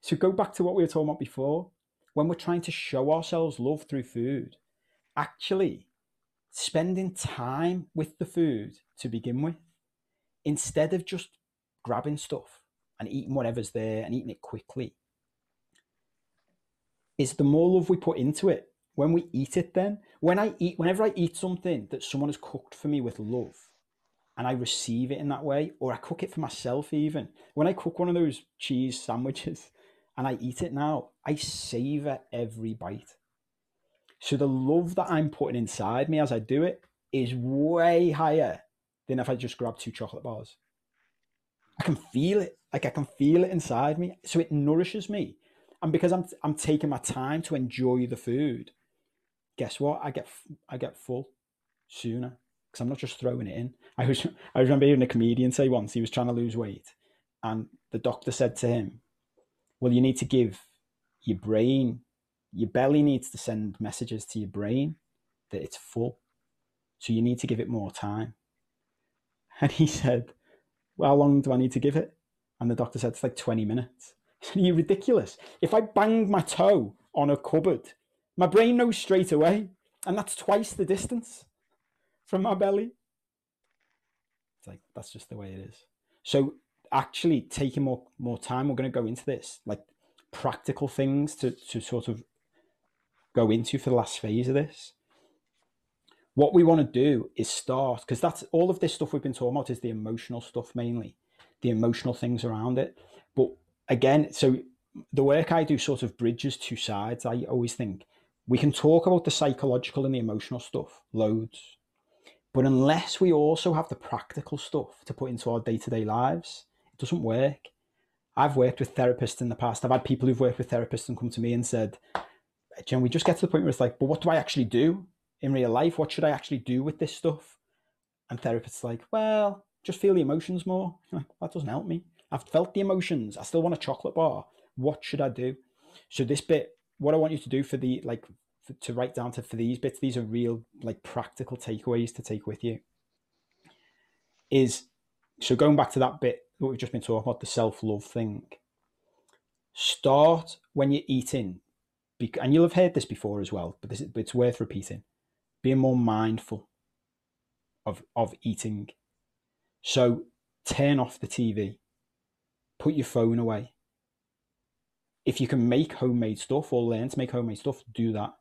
So go back to what we were talking about before. When we're trying to show ourselves love through food, actually spending time with the food to begin with, instead of just grabbing stuff and eating whatever's there and eating it quickly, is the more love we put into it, when we eat it then, when I eat, whenever I eat something that someone has cooked for me with love and I receive it in that way, or I cook it for myself even, when I cook one of those cheese sandwiches and I eat it now, I savor every bite. So the love that I'm putting inside me as I do it is way higher than if I just grab two chocolate bars. I can feel it, like I can feel it inside me. So it nourishes me. And because I'm, I'm taking my time to enjoy the food, guess what? I get, I get full sooner because I'm not just throwing it in. I was, I remember hearing a comedian say once he was trying to lose weight and the doctor said to him, well, you need to give your brain, your belly needs to send messages to your brain that it's full. So you need to give it more time. And he said, well, how long do I need to give it? And the doctor said, it's like twenty minutes. Are you ridiculous? If I bang my toe on a cupboard, my brain knows straight away. And that's twice the distance from my belly. It's like, that's just the way it is. So actually taking more, more time, we're going to go into this, like practical things to, to sort of go into for the last phase of this. What we want to do is start, because that's all of this stuff we've been talking about is the emotional stuff, mainly the emotional things around it. But again, so the work I do sort of bridges two sides. I always think we can talk about the psychological and the emotional stuff loads, but unless we also have the practical stuff to put into our day-to-day lives, it doesn't work. I've worked with therapists in the past. I've had people who've worked with therapists and come to me and said, you know, we just get to the point where it's like, but what do I actually do in real life? What should I actually do with this stuff? And therapists are like, well, just feel the emotions more. You're like, that doesn't help me. I've felt the emotions. I still want a chocolate bar. What should I do? So this bit, what I want you to do for the, like, for, to write down to for these bits, these are real, like, practical takeaways to take with you. Is, so going back to that bit, what we've just been talking about, the self-love thing. Start when you're eating, and you'll have heard this before as well, but this is, it's worth repeating. Being more mindful of, of eating. So turn off the T V, put your phone away. If you can make homemade stuff or learn to make homemade stuff, do that.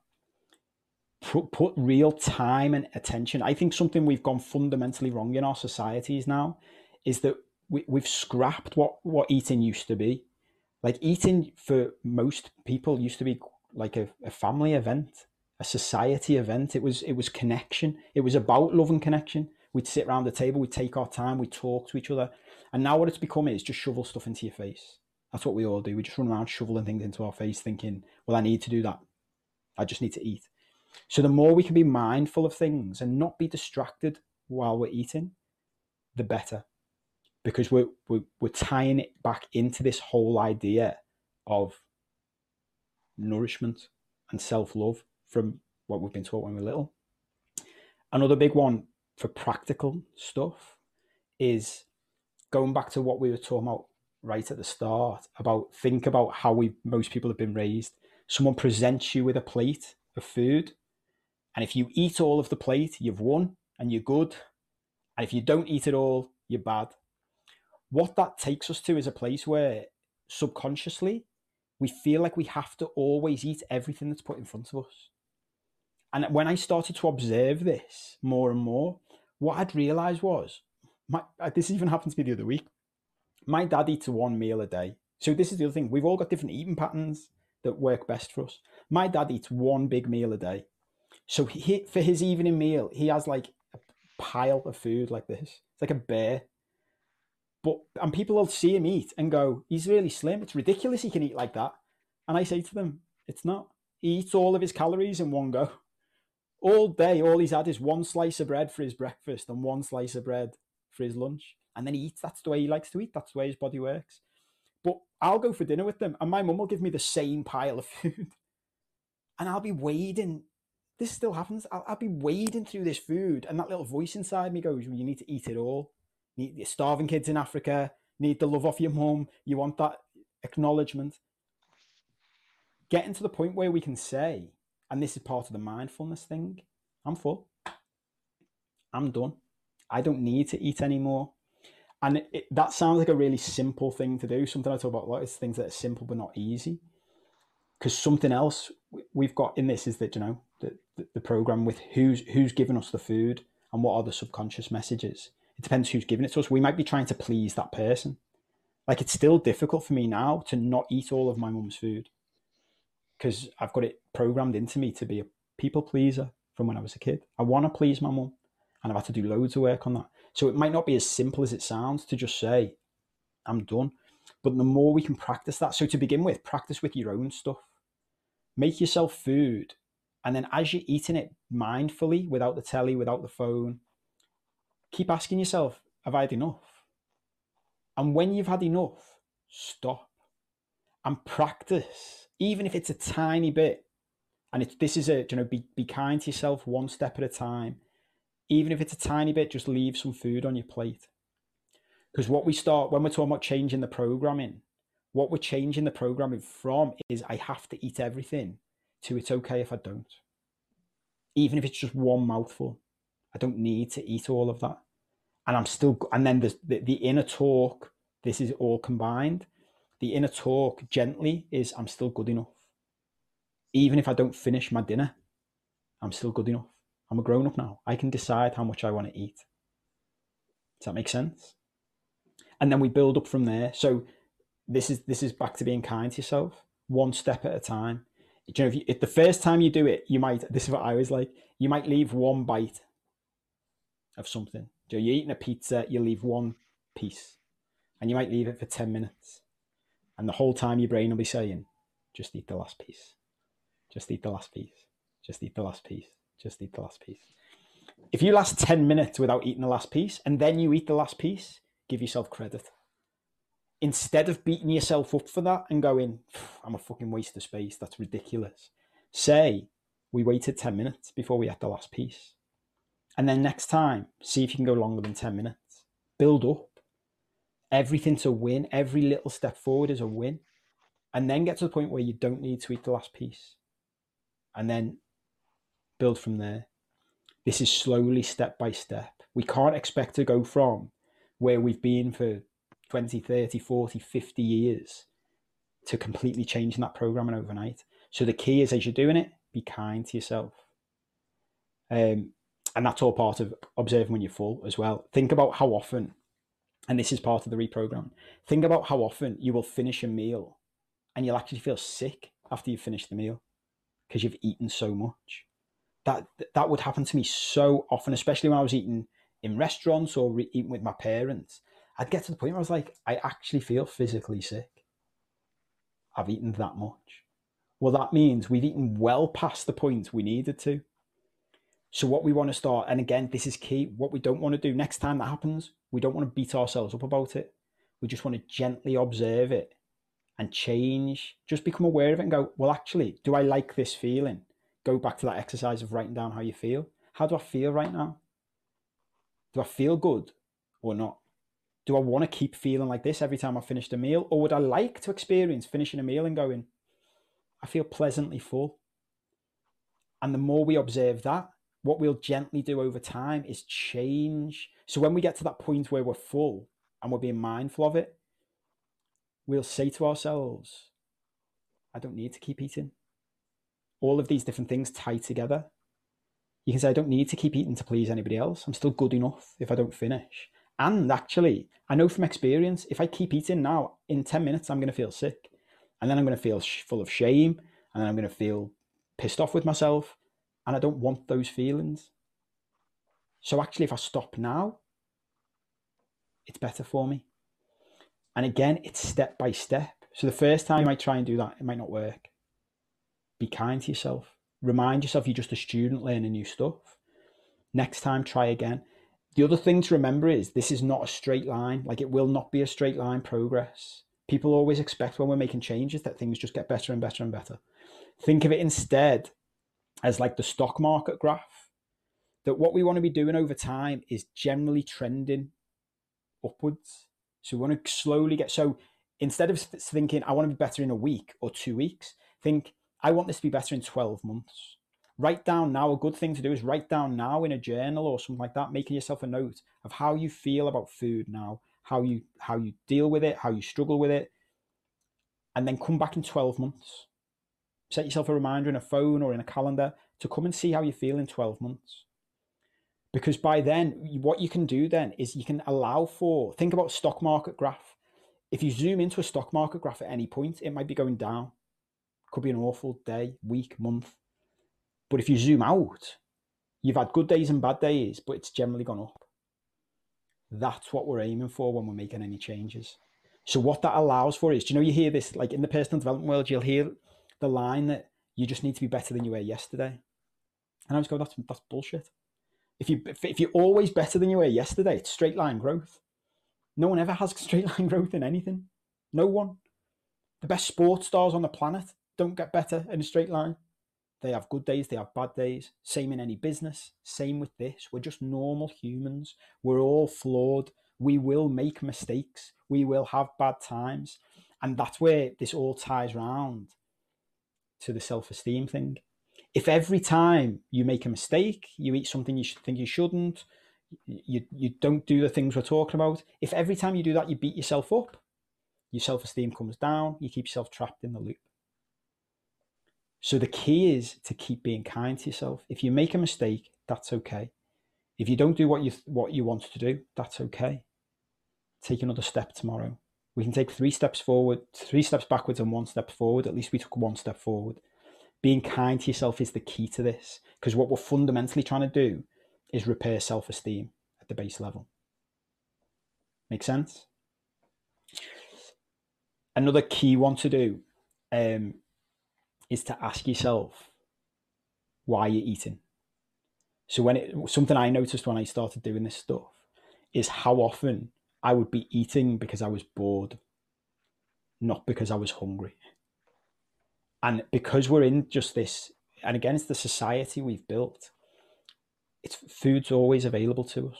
Put, put real time and attention. I think something we've gone fundamentally wrong in our societies now is that we, we've scrapped what, what eating used to be. Like, eating for most people used to be like a, a family event, a society event. It was, it was connection. It was about love and connection. We'd sit around the table, we'd take our time, we'd talk to each other. And now what it's become is just shovel stuff into your face. That's what we all do. We just run around shoveling things into our face thinking, well, I need to do that. I just need to eat. So the more we can be mindful of things and not be distracted while we're eating, the better. Because we're, we're, we're tying it back into this whole idea of nourishment and self-love from what we've been taught when we were little. Another big one for practical stuff is going back to what we were talking about right at the start, about think about how we most people have been raised. Someone presents you with a plate of food, and if you eat all of the plate, you've won and you're good. And if you don't eat it all, you're bad. What that takes us to is a place where subconsciously we feel like we have to always eat everything that's put in front of us. And when I started to observe this more and more, what I'd realized was, my, this even happened to me the other week, my dad eats one meal a day. So this is the other thing. We've all got different eating patterns that work best for us. My dad eats one big meal a day. So he, for his evening meal, he has like a pile of food like this. It's like a bear. But, and people will see him eat and go, he's really slim. It's ridiculous he can eat like that. And I say to them, it's not. He eats all of his calories in one go. All day, all he's had is one slice of bread for his breakfast and one slice of bread for his lunch. And then he eats. That's the way he likes to eat. That's the way his body works. But I'll go for dinner with them and my mum will give me the same pile of food. And I'll be wading. This still happens. I'll, I'll be wading through this food. And that little voice inside me goes, well, you need to eat it all. You're starving kids in Africa. Need the love off your mum. You want that acknowledgement. Getting to the point where we can say, and this is part of the mindfulness thing, I'm full. I'm done. I don't need to eat anymore. And it, it, that sounds like a really simple thing to do. Something I talk about a lot is things that are simple but not easy. Because something else we've got in this is that, you know, the, the, the program with who's who's giving us the food and what are the subconscious messages. It depends who's giving it to us. We might be trying to please that person. Like, it's still difficult for me now to not eat all of my mum's food because I've got it programmed into me to be a people pleaser from when I was a kid. I want to please my mum, and I've had to do loads of work on that. So it might not be as simple as it sounds to just say, I'm done. But the more we can practice that. So to begin with, practice with your own stuff. Make yourself food. And then as you're eating it mindfully, without the telly, without the phone, keep asking yourself, have I had enough? And when you've had enough, stop and practice. Even if it's a tiny bit. And it's, this is it, you know, be, be kind to yourself one step at a time. Even if it's a tiny bit, just leave some food on your plate. Because what we start, when we're talking about changing the programming, what we're changing the programming from is I have to eat everything to it's okay if I don't. Even if it's just one mouthful, I don't need to eat all of that. And I'm still, and then there's the, the inner talk, this is all combined. The inner talk gently is I'm still good enough. Even if I don't finish my dinner, I'm still good enough. I'm a grown up now. I can decide how much I want to eat. Does that make sense? And then we build up from there. So this is this is back to being kind to yourself, one step at a time. You know, if, you, if the first time you do it, you might. This is what I was like. You might leave one bite of something. So you're eating a pizza, you leave one piece, and you might leave it for ten minutes, and the whole time your brain will be saying, "Just eat the last piece. Just eat the last piece. Just eat the last piece. Just eat the last piece. If you last ten minutes without eating the last piece and then you eat the last piece, give yourself credit. Instead of beating yourself up for that and going, I'm a fucking waste of space, that's ridiculous. Say, we waited ten minutes before we had the last piece. And then next time, see if you can go longer than ten minutes. Build up. Everything's a win. Every little step forward is a win. And then get to the point where you don't need to eat the last piece. And then build from there. This is slowly, step by step. We can't expect to go from where we've been for twenty, thirty, forty, fifty years to completely changing that programming overnight. So the key is, as you're doing it, be kind to yourself. Um, and that's all part of observing when you're full as well. Think about how often, and this is part of the reprogram, think about how often you will finish a meal and you'll actually feel sick after you finish the meal because you've eaten so much. That, that would happen to me so often, especially when I was eating in restaurants or re- eating with my parents. I'd get to the point where I was like, I actually feel physically sick. I've eaten that much. Well, that means we've eaten well past the point we needed to. So what we want to start, and again, this is key, what we don't want to do next time that happens, we don't want to beat ourselves up about it. We just want to gently observe it and change. Just become aware of it and go, well, actually, do I like this feeling? Go back to that exercise of writing down how you feel. How do I feel right now? Do I feel good or not? Do I want to keep feeling like this every time I finished a meal? Or would I like to experience finishing a meal and going, I feel pleasantly full? And the more we observe that, what we'll gently do over time is change. So when we get to that point where we're full and we're being mindful of it, we'll say to ourselves, I don't need to keep eating. All of these different things tie together. You can say, I don't need to keep eating to please anybody else. I'm still good enough if I don't finish. And actually, I know from experience, if I keep eating now, in ten minutes, I'm going to feel sick. And then I'm going to feel sh- full of shame. And then I'm going to feel pissed off with myself. And I don't want those feelings. So actually, if I stop now, it's better for me. And again, it's step by step. So the first time you might try and do that, it might not work. Be kind to yourself. Remind yourself you're just a student learning new stuff. Next time, try again. The other thing to remember is this is not a straight line. Like, it will not be a straight line progress. People always expect when we're making changes that things just get better and better and better. Think of it instead as like the stock market graph, that what we want to be doing over time is generally trending upwards. So we want to slowly get, so instead of thinking, I want to be better in a week or two weeks, think, I want this to be better in twelve months. Write down now, a good thing to do is write down now in a journal or something like that, making yourself a note of how you feel about food now, how you how you deal with it, how you struggle with it, and then come back in twelve months. Set yourself a reminder in a phone or in a calendar to come and see how you feel in twelve months. Because by then, what you can do then is you can allow for, think about stock market graph. If you zoom into a stock market graph at any point, it might be going down. Could be an awful day, week, month. But if you zoom out, you've had good days and bad days, but it's generally gone up. That's what we're aiming for when we're making any changes. So what that allows for is, do you know, you hear this, like in the personal development world, you'll hear the line that you just need to be better than you were yesterday. And I was going, that's, that's bullshit. If, you, if, if you're always better than you were yesterday, it's straight line growth. No one ever has straight line growth in anything. No one. The best sports stars on the planet don't get better in a straight line. They have good days, they have bad days. Same in any business, same with this. We're just normal humans. We're all flawed. We will make mistakes. We will have bad times. And that's where this all ties round to the self-esteem thing. If every time you make a mistake, you eat something you should think you shouldn't, you, you don't do the things we're talking about, if every time you do that, you beat yourself up, your self-esteem comes down, you keep yourself trapped in the loop. So the key is to keep being kind to yourself. If you make a mistake, that's okay. If you don't do what you what you want to do, that's okay. Take another step tomorrow. We can take three steps forward, three steps backwards and one step forward. At least we took one step forward. Being kind to yourself is the key to this, because what we're fundamentally trying to do is repair self-esteem at the base level. Make sense? Another key one to do um, is to ask yourself why you're eating. So when it, something I noticed when I started doing this stuff is how often I would be eating because I was bored, not because I was hungry. And because we're in just this, and again, it's the society we've built, it's food's always available to us.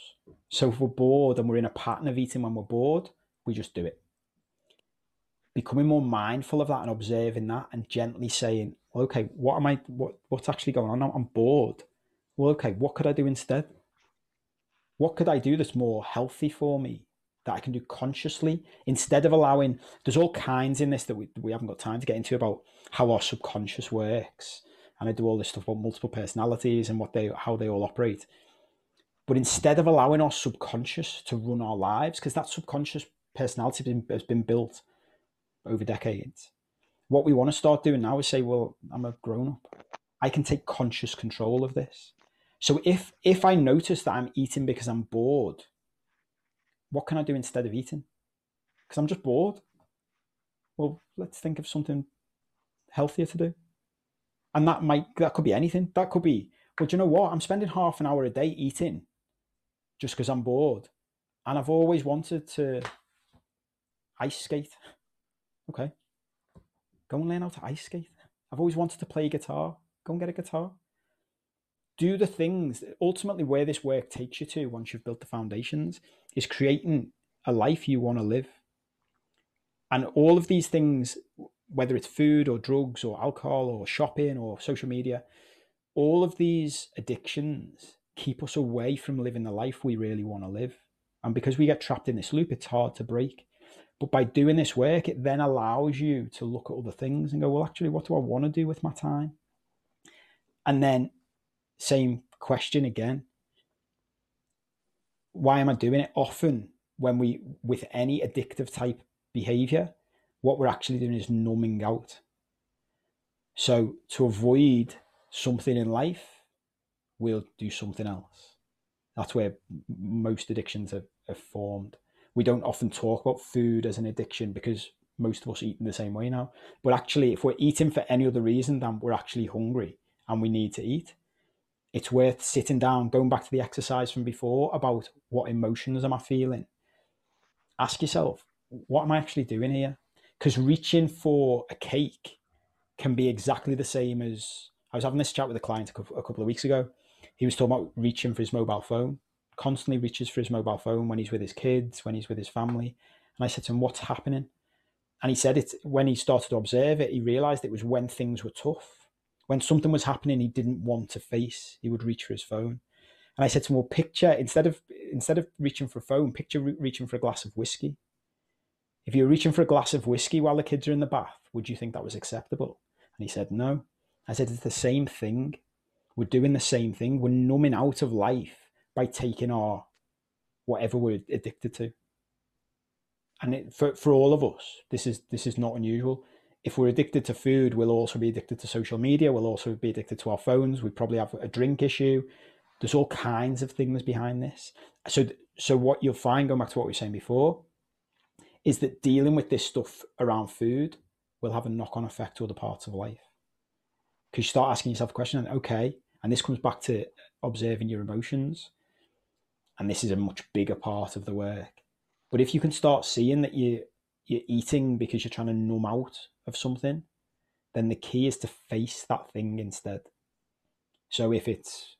So if we're bored and we're in a pattern of eating when we're bored, we just do it. Becoming more mindful of that and observing that and gently saying, okay, what am I, what, what's actually going on? I'm bored. Well, okay, what could I do instead? What could I do that's more healthy for me that I can do consciously instead of allowing, there's all kinds in this that we, we haven't got time to get into about how our subconscious works. And I do all this stuff about multiple personalities and what they, how they all operate. But instead of allowing our subconscious to run our lives, because that subconscious personality has been, has been built over decades. What we want to start doing now is say, well, I'm a grown-up. I can take conscious control of this. So if, if I notice that I'm eating because I'm bored, what can I do instead of eating? Because I'm just bored. Well, let's think of something healthier to do. And that might, that could be anything. That could be, well, do you know what? I'm spending half an hour a day eating just because I'm bored. And I've always wanted to ice skate. Okay. Go and learn how to ice skate. I've always wanted to play guitar. Go and get a guitar. Do the things. Ultimately, where this work takes you to once you've built the foundations is creating a life you want to live. And all of these things, whether it's food or drugs or alcohol or shopping or social media, all of these addictions keep us away from living the life we really want to live. And because we get trapped in this loop, it's hard to break. But by doing this work, it then allows you to look at other things and go, well, actually, what do I want to do with my time? And then same question again. Why am I doing it? Often when we, with any addictive type behavior, what we're actually doing is numbing out. So to avoid something in life, we'll do something else. That's where most addictions are, are formed. We don't often talk about food as an addiction because most of us eat in the same way now. But actually, if we're eating for any other reason than we're actually hungry and we need to eat, it's worth sitting down, going back to the exercise from before about what emotions am I feeling? Ask yourself, what am I actually doing here? Because reaching for a cake can be exactly the same as, I was having this chat with a client a couple of weeks ago. He was talking about reaching for his mobile phone, constantly reaches for his mobile phone when he's with his kids, when he's with his family. And I said to him, what's happening? And he said it's when he started to observe it, he realized it was when things were tough. When something was happening he didn't want to face, he would reach for his phone. And I said to him, well, picture, instead of, instead of reaching for a phone, picture re- reaching for a glass of whiskey. If you're reaching for a glass of whiskey while the kids are in the bath, would you think that was acceptable? And he said, no. I said, it's the same thing. We're doing the same thing. We're numbing out of life by taking our whatever we're addicted to. And it, for, for all of us, this is this is not unusual. If we're addicted to food, we'll also be addicted to social media. We'll also be addicted to our phones. We probably have a drink issue. There's all kinds of things behind this. So, so what you'll find, going back to what we were saying before, is that dealing with this stuff around food will have a knock-on effect to other parts of life. Because you start asking yourself a question, and okay, and this comes back to observing your emotions. And this is a much bigger part of the work. But if you can start seeing that you, you're eating because you're trying to numb out of something, then the key is to face that thing instead. So if it's,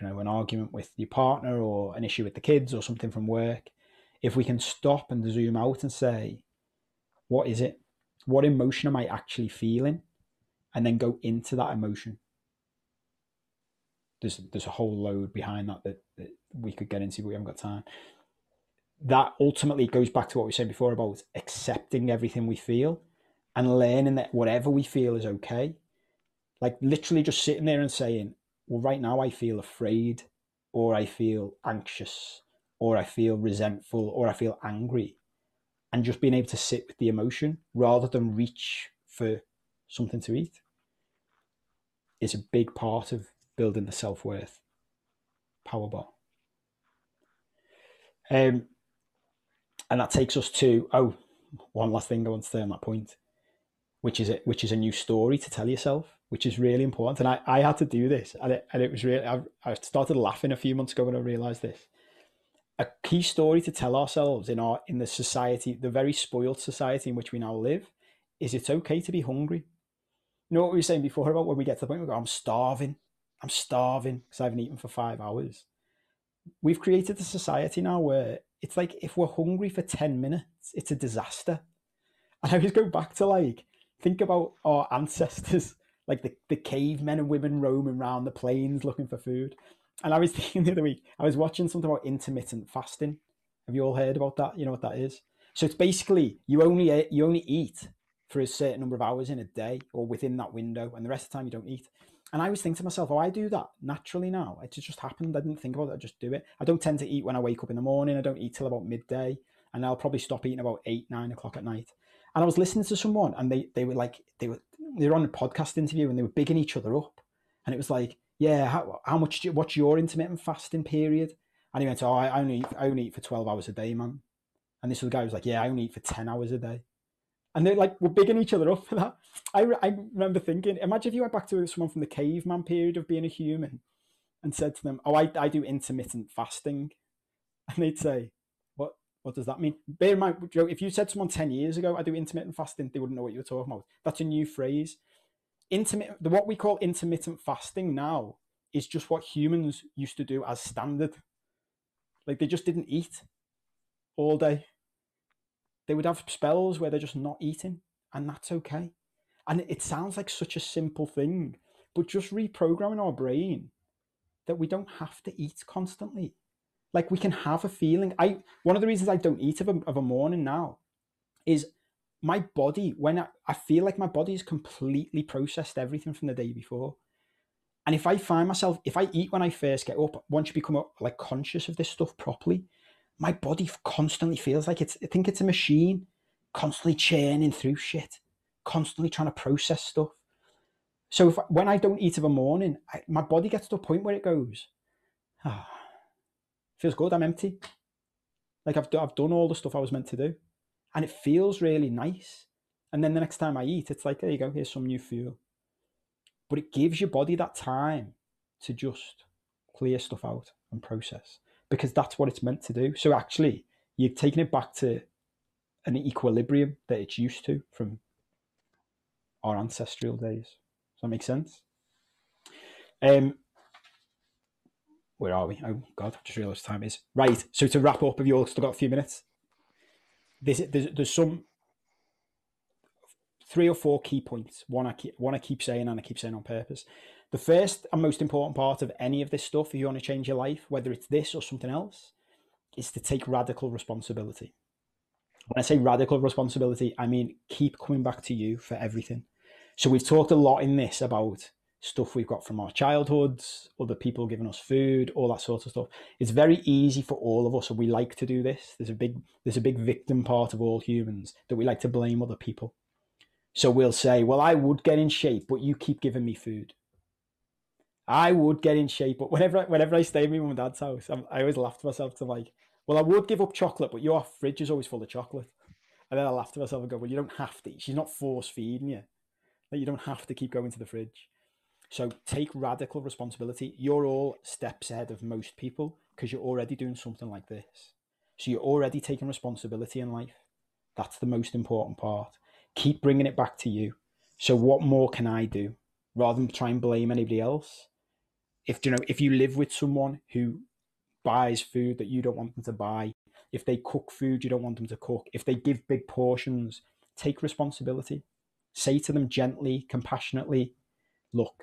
you know, an argument with your partner or an issue with the kids or something from work, if we can stop and zoom out and say, what is it? What emotion am I actually feeling? And then go into that emotion. There's, there's a whole load behind that, that that we could get into, but we haven't got time. That ultimately goes back to what we said before about accepting everything we feel and learning that whatever we feel is okay. Like literally just sitting there and saying, well, right now I feel afraid, or I feel anxious, or I feel resentful, or I feel angry. And just being able to sit with the emotion rather than reach for something to eat is a big part of building the self-worth power bar. Um, and that takes us to, oh, one last thing I want to say on that point. which is a, which is a new story to tell yourself, which is really important. And I, I had to do this, and it, and it was really, I, I started laughing a few months ago when I realized this. A key story to tell ourselves in our, in the society, the very spoiled society in which we now live, is it's okay to be hungry. You know what we were saying before about when we get to the point where we go, I'm starving, I'm starving because I haven't eaten for five hours. We've created a society now where it's like, if we're hungry for ten minutes, it's a disaster. And I always go back to, like, think about our ancestors, like the, the cavemen and women roaming around the plains looking for food. And I was thinking the other week, I was watching something about intermittent fasting. Have you all heard about that? You know what that is? So it's basically you only, you only eat for a certain number of hours in a day or within that window, and the rest of the time you don't eat. And I was thinking to myself, oh, I do that naturally now. It just happened. I didn't think about it. I just do it. I don't tend to eat when I wake up in the morning. I don't eat till about midday. And I'll probably stop eating about eight, nine o'clock at night. And I was listening to someone, and they, they were like, they were, they were on a podcast interview, and they were bigging each other up. And it was like, yeah, how, how much, do you, what's your intermittent fasting period? And he went, oh, I only, I only eat for twelve hours a day, man. And this other guy was like, yeah, I only eat for ten hours a day. And they're like, we're bigging each other up for that. I, re I remember thinking, imagine if you went back to someone from the caveman period of being a human and said to them, oh, I, I do intermittent fasting. And they'd say, what, what does that mean? Bear in mind, Joe, if you said to someone ten years ago, I do intermittent fasting, they wouldn't know what you were talking about. That's a new phrase. Intermittent, what we call intermittent fasting now is just what humans used to do as standard. Like, they just didn't eat all day. They would have spells where they're just not eating, and that's okay. And it sounds like such a simple thing, but just reprogramming our brain that we don't have to eat constantly. Like, we can have a feeling. I, one of the reasons I don't eat of a, of a morning now is my body, when I, I feel like my body's completely processed everything from the day before. And if I find myself, if I eat when I first get up, once you become like conscious of this stuff properly, my body constantly feels like it's, I think it's a machine constantly churning through shit, constantly trying to process stuff. So if, when I don't eat of a morning, I, my body gets to a point where it goes, ah, oh, feels good, I'm empty. Like I've, I've done all the stuff I was meant to do. And it feels really nice. And then the next time I eat, it's like, there you go, here's some new fuel. But it gives your body that time to just clear stuff out and process, because that's what it's meant to do. So actually, you're taking it back to an equilibrium that it's used to from our ancestral days. Does that make sense? Um, where are we? Oh, God, I just realised time is. Right, so to wrap up, have you all still got a few minutes? There's, there's, there's some three or four key points. One I, keep, one I keep saying, and I keep saying on purpose. The first and most important part of any of this stuff, if you want to change your life, whether it's this or something else, is to take radical responsibility. When I say radical responsibility, I mean keep coming back to you for everything. So we've talked a lot in this about stuff we've got from our childhoods, other people giving us food, all that sort of stuff. It's very easy for all of us, and we like to do this. There's a big, there's a big victim part of all humans that we like to blame other people. So we'll say, well, I would get in shape, but you keep giving me food. I would get in shape, but whenever I, whenever I stay in my mum and dad's house, I'm, I always laugh to myself to like, well, I would give up chocolate, but your fridge is always full of chocolate. And then I laugh to myself and go, well, you don't have to. She's not force feeding you. Like, you don't have to keep going to the fridge. So take radical responsibility. You're all steps ahead of most people because you're already doing something like this. So you're already taking responsibility in life. That's the most important part. Keep bringing it back to you. So what more can I do? Rather than try and blame anybody else. If, you know, if you live with someone who buys food that you don't want them to buy, if they cook food you don't want them to cook, if they give big portions, take responsibility. Say to them gently, compassionately, look,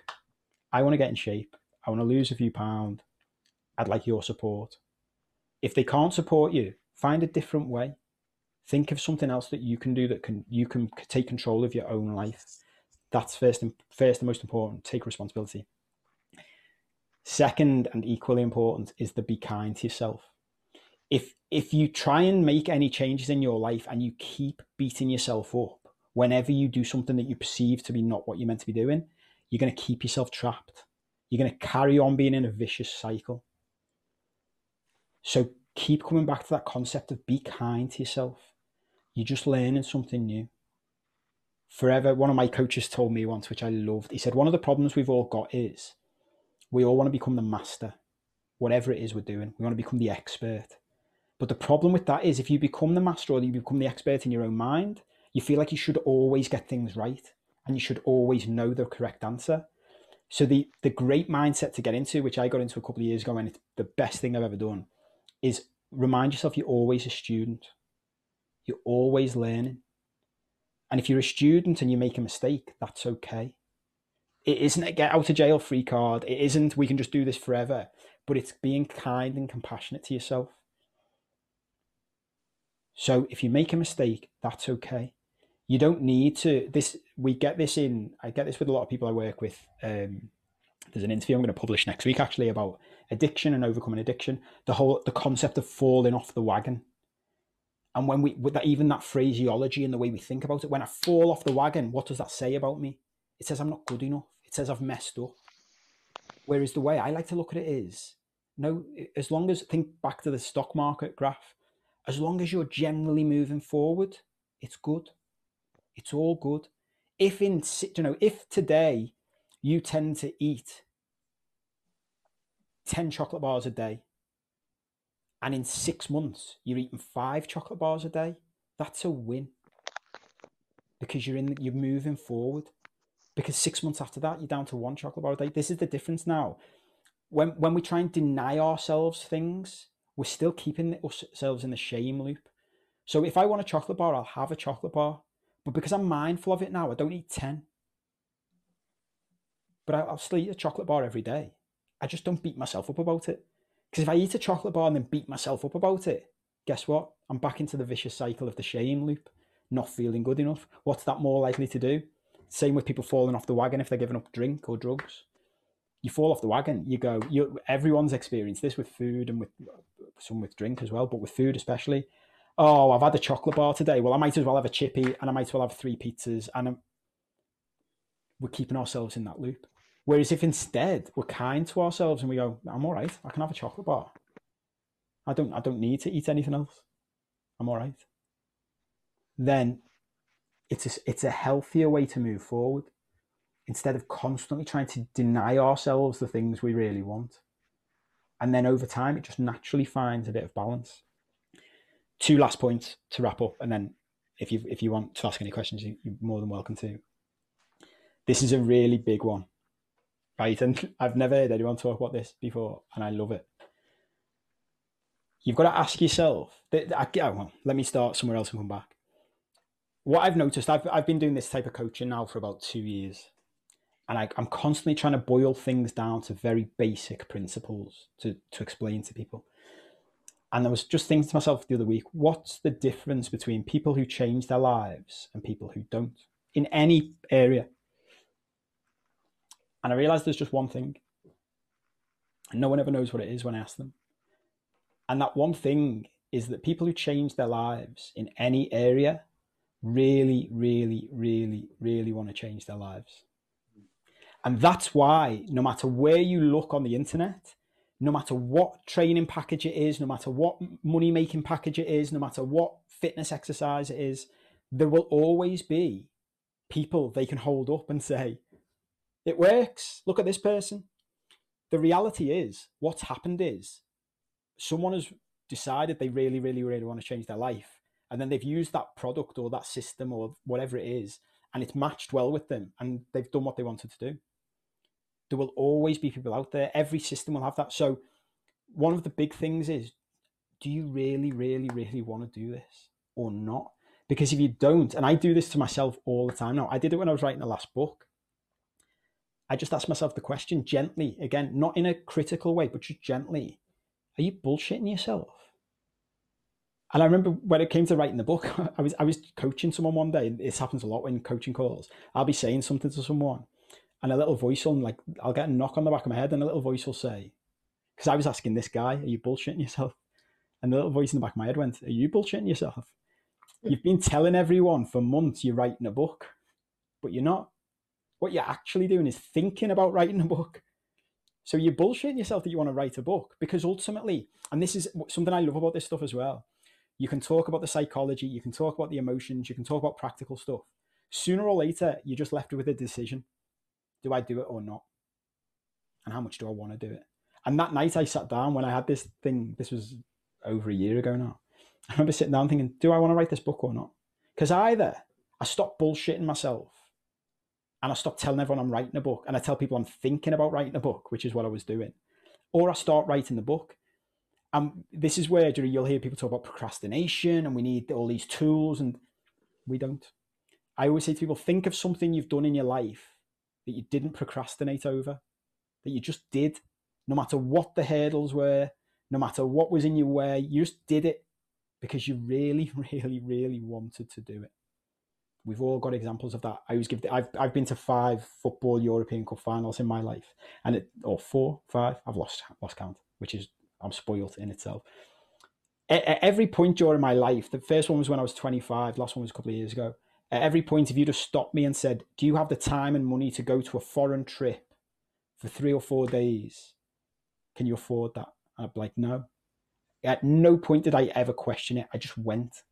I want to get in shape. I want to lose a few pounds. I'd like your support. If they can't support you, find a different way. Think of something else that you can do that can you can take control of your own life. That's first and, first and most important, take responsibility. Second, and equally important, is to be kind to yourself. If, if you try and make any changes in your life and you keep beating yourself up whenever you do something that you perceive to be not what you're meant to be doing, you're going to keep yourself trapped. You're going to carry on being in a vicious cycle. So keep coming back to that concept of be kind to yourself. You're just learning something new. forever. One of my coaches told me once, which I loved. He said, one of the problems we've all got is we all want to become the master, whatever it is we're doing. We want to become the expert. But the problem with that is if you become the master or you become the expert in your own mind, you feel like you should always get things right and you should always know the correct answer. So the, the great mindset to get into, which I got into a couple of years ago, and it's the best thing I've ever done, is remind yourself you're always a student. You're always learning. And if you're a student and you make a mistake, that's okay. It isn't a get out of jail free card. It isn't we can just do this forever, but it's being kind and compassionate to yourself. So if you make a mistake, that's okay. You don't need to, this, we get this in, I get this with a lot of people I work with. Um, there's an interview I'm going to publish next week actually about addiction and overcoming addiction, the whole, the concept of falling off the wagon. And when we, with that, even that phraseology and the way we think about it, when I fall off the wagon, what does that say about me? It says I'm not good enough. It says I've messed up. Whereas the way I like to look at it is, no, as long as, think back to the stock market graph, as long as you're generally moving forward, it's good. It's all good. If in, you know, if today you tend to eat ten chocolate bars a day, and in six months you're eating five chocolate bars a day, that's a win, because you're in, you're moving forward. Because six months after that, you're down to one chocolate bar a day. This is the difference now. When when we try and deny ourselves things, we're still keeping ourselves in the shame loop. So if I want a chocolate bar, I'll have a chocolate bar. But because I'm mindful of it now, I don't eat ten. But I'll still eat a chocolate bar every day. I just don't beat myself up about it. Because if I eat a chocolate bar and then beat myself up about it, guess what? I'm back into the vicious cycle of the shame loop, not feeling good enough. What's that more likely to do? Same with people falling off the wagon if they're giving up drink or drugs. You fall off the wagon, you go, you, everyone's experienced this with food and with some with drink as well, but with food especially. Oh, I've had a chocolate bar today. Well, I might as well have a chippy, and I might as well have three pizzas. And I'm, we're keeping ourselves in that loop. Whereas if instead we're kind to ourselves and we go, I'm all right. I can have a chocolate bar. I don't, I don't need to eat anything else. I'm all right. Then it's a, it's a healthier way to move forward instead of constantly trying to deny ourselves the things we really want. And then over time, it just naturally finds a bit of balance. Two last points to wrap up, and then if you if you want to ask any questions, you, you're more than welcome to. This is a really big one, right? And I've never heard anyone talk about this before, and I love it. You've got to ask yourself. That, I, oh, well, let me start somewhere else and come back. What I've noticed, I've I've been doing this type of coaching now for about two years, and I, I'm constantly trying to boil things down to very basic principles to to explain to people. And I was just thinking to myself the other week, what's the difference between people who change their lives and people who don't in any area? And I realized there's just one thing. And no one ever knows what it is when I ask them. And that one thing is that people who change their lives in any area really, really, really, really want to change their lives. And that's why no matter where you look on the internet, no matter what training package it is, no matter what money-making package it is, no matter what fitness exercise it is, there will always be people they can hold up and say, it works, look at this person. The reality is, what's happened is someone has decided they really, really, really want to change their life. And then they've used that product or that system or whatever it is, and it's matched well with them, and they've done what they wanted to do. There will always be people out there. Every system will have that. So one of the big things is, do you really, really, really want to do this or not? Because if you don't, and I do this to myself all the time now. I did it when I was writing the last book. I just asked myself the question gently, again, not in a critical way, but just gently. Are you bullshitting yourself? And I remember when it came to writing the book, I was, I was coaching someone one day. This happens a lot when coaching calls. I'll be saying something to someone, and a little voice on, like, I'll get a knock on the back of my head, and a little voice will say, because I was asking this guy, are you bullshitting yourself? And the little voice in the back of my head went, are you bullshitting yourself? You've been telling everyone for months you're writing a book, but you're not. What you're actually doing is thinking about writing a book. So you're bullshitting yourself that you want to write a book, because ultimately, and this is something I love about this stuff as well, you can talk about the psychology, you can talk about the emotions, you can talk about practical stuff. sooner or later, you're just left with a decision. Do I do it or not? And how much do I want to do it? And that night I sat down when I had this thing, this was over a year ago now. I remember sitting down thinking, do I want to write this book or not? Because either I stop bullshitting myself and I stop telling everyone I'm writing a book and I tell people I'm thinking about writing a book, which is what I was doing, or I start writing the book. And this is where you'll hear people talk about procrastination and we need all these tools, and we don't. I always say to people, think of something you've done in your life that you didn't procrastinate over, that you just did, no matter what the hurdles were, no matter what was in your way, you just did it because you really, really, really wanted to do it. We've all got examples of that. I always give the, I've, I've been to five football European Cup finals in my life, and it, or four, five, I've lost, lost count, which is, I'm spoiled in itself. At every point during my life, the first one was when I was twenty-five, last one was a couple of years ago. At every point, if you'd have stopped me and said, do you have the time and money to go to a foreign trip for three or four days? Can you afford that? I'd be like, no. At no point did I ever question it. I just went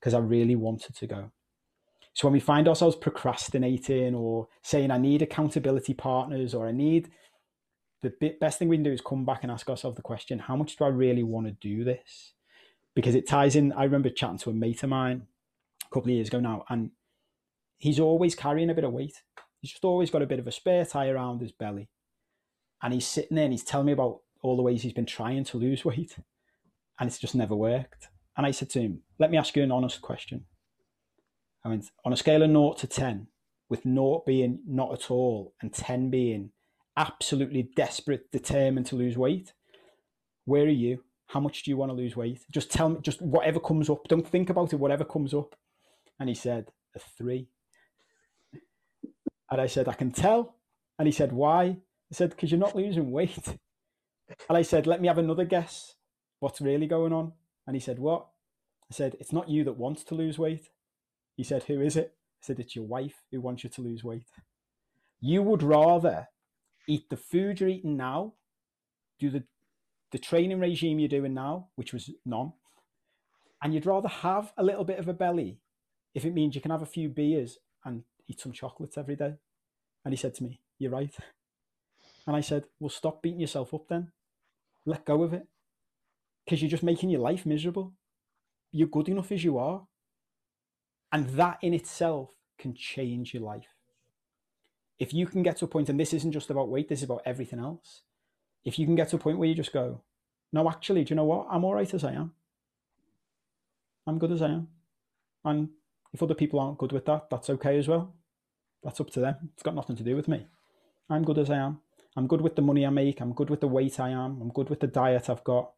because I really wanted to go. So when we find ourselves procrastinating or saying, I need accountability partners, or I need, the best thing we can do is come back and ask ourselves the question, how much do I really want to do this? Because it ties in. I remember chatting to a mate of mine a couple of years ago now, and he's always carrying a bit of weight. He's just always got a bit of a spare tire around his belly. And he's sitting there and he's telling me about all the ways he's been trying to lose weight, and it's just never worked. And I said to him, let me ask you an honest question. I went, on a scale of naught to ten, with naught being not at all and ten being absolutely desperate, determined to lose weight, where are you? How much do you want to lose weight? Just tell me, just whatever comes up. Don't think about it, whatever comes up. And he said, a three. And I said, I can tell. And he said, why? I said, because you're not losing weight. And I said, let me have another guess. What's really going on? And he said, what? I said, it's not you that wants to lose weight. He said, who is it? I said, it's your wife who wants you to lose weight. You would rather eat the food you're eating now, do the, the training regime you're doing now, which was none, and you'd rather have a little bit of a belly if it means you can have a few beers and eat some chocolates every day. And he said to me, you're right. And I said, well, stop beating yourself up then. Let go of it, because you're just making your life miserable. You're good enough as you are. And that in itself can change your life. If you can get to a point, and this isn't just about weight, this is about everything else. If you can get to a point where you just go, no, actually, do you know what? I'm all right as I am. I'm good as I am. And if other people aren't good with that, that's okay as well. That's up to them. It's got nothing to do with me. I'm good as I am. I'm good with the money I make. I'm good with the weight I am. I'm good with the diet I've got.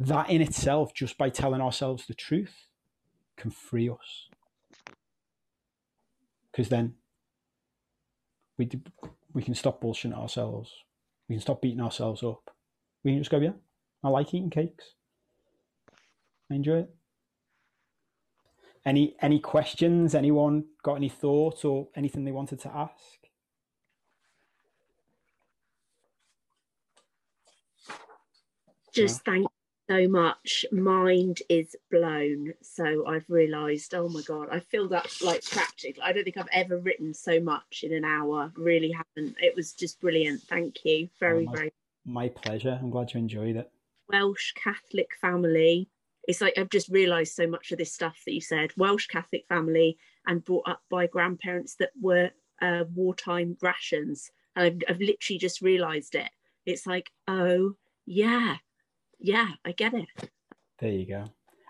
That in itself, just by telling ourselves the truth, can free us. Because then, We, do, we can stop bullshitting ourselves. We can stop beating ourselves up. We can just go, yeah, I like eating cakes. I enjoy it. Any any questions? Anyone got any thoughts or anything they wanted to ask? Just yeah. Thank you so much. Mind is blown. So I've realised, oh my God, I feel that like practically. I don't think I've ever written so much in an hour. Really haven't. It was just brilliant. Thank you. Very, oh, my, very. My pleasure. I'm glad you enjoyed it. Welsh Catholic family. It's like I've just realised so much of this stuff that you said. Welsh Catholic family, and brought up by grandparents that were uh, wartime rations. And I've, I've literally just realised it. It's like, oh, yeah. Yeah, I get it. There you go.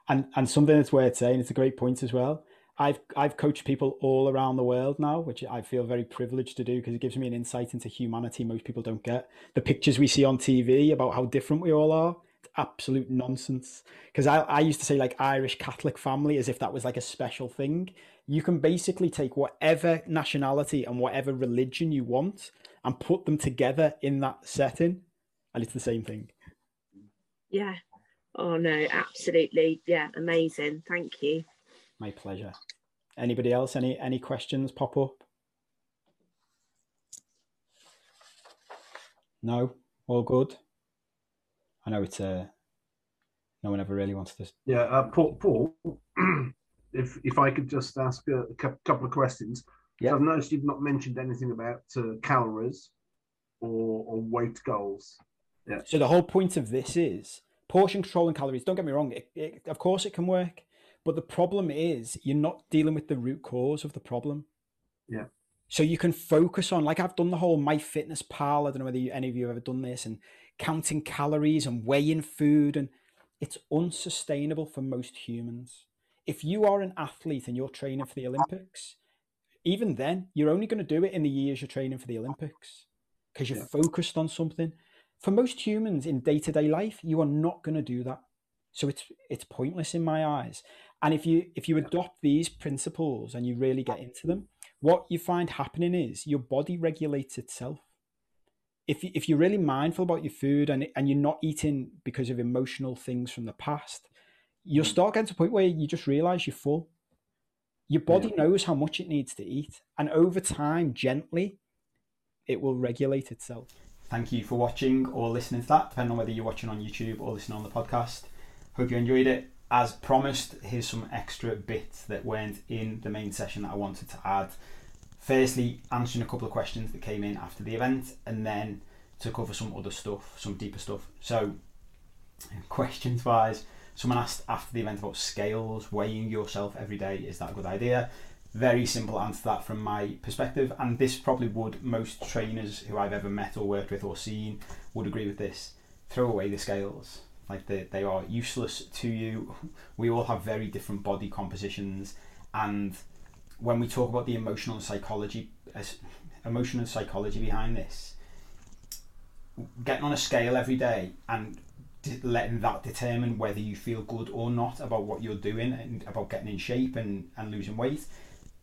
And and something that's worth saying, it's a great point as well. I've I've coached people all around the world now, which I feel very privileged to do because it gives me an insight into humanity most people don't get. The pictures we see on T V about how different we all are, it's absolute nonsense. Because I, I used to say like Irish Catholic family as if that was like a special thing. You can basically take whatever nationality and whatever religion you want and put them together in that setting, and it's the same thing. Yeah. Oh, no, absolutely. Yeah. Amazing. Thank you. My pleasure. Anybody else? Any, any questions pop up? No, all good. I know it's a, uh, no one ever really wants to. Yeah. Uh, Paul, Paul if if I could just ask a, a couple of questions. Yep. So I've noticed you've not mentioned anything about uh, calories or, or weight goals. Yeah. So the whole point of this is portion control and calories. Don't get me wrong. It, it, of course it can work, but the problem is you're not dealing with the root cause of the problem. Yeah. So you can focus on, like I've done the whole MyFitnessPal. I don't know whether you, any of you have ever done this, and counting calories and weighing food, and it's unsustainable for most humans. If you are an athlete and you're training for the Olympics, even then, you're only going to do it in the years you're training for the Olympics because you're yeah. focused on something. For most humans in day-to-day life, you are not going to do that. So it's it's pointless in my eyes. And if you if you adopt these principles and you really get into them, what you find happening is your body regulates itself. If, you, if you're really mindful about your food and, and you're not eating because of emotional things from the past, you'll start getting to a point where you just realize you're full. Your body yeah. knows how much it needs to eat. And over time, gently, it will regulate itself. Thank you for watching or listening to that, depending on whether you're watching on YouTube or listening on the podcast. Hope you enjoyed it. As promised, here's some extra bits that weren't in the main session that I wanted to add. Firstly, answering a couple of questions that came in after the event, and then to cover some other stuff, some deeper stuff. So, questions-wise, someone asked after the event about scales, weighing yourself every day, is that a good idea? Very simple answer to that from my perspective, and this probably would, most trainers who I've ever met or worked with or seen would agree with this. Throw away the scales. Like they, they are useless to you. We all have very different body compositions, and when we talk about the emotional and psychology, as emotion and psychology behind this, getting on a scale every day and letting that determine whether you feel good or not about what you're doing and about getting in shape and, and losing weight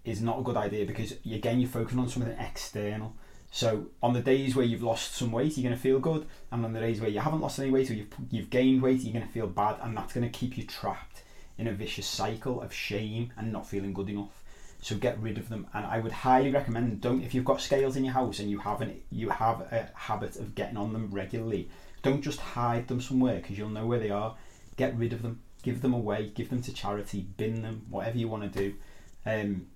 is not a good idea, because again you're focusing on something external. So on the days where you've lost some weight, you're going to feel good. And on the days where you haven't lost any weight or you've, you've gained weight, you're going to feel bad. And that's going to keep you trapped in a vicious cycle of shame and not feeling good enough. So get rid of them. And I would highly recommend, don't, if you've got scales in your house and you have, an, you have a habit of getting on them regularly, don't just hide them somewhere because you'll know where they are. Get rid of them. Give them away. Give them to charity. Bin them. Whatever you want to do. Um...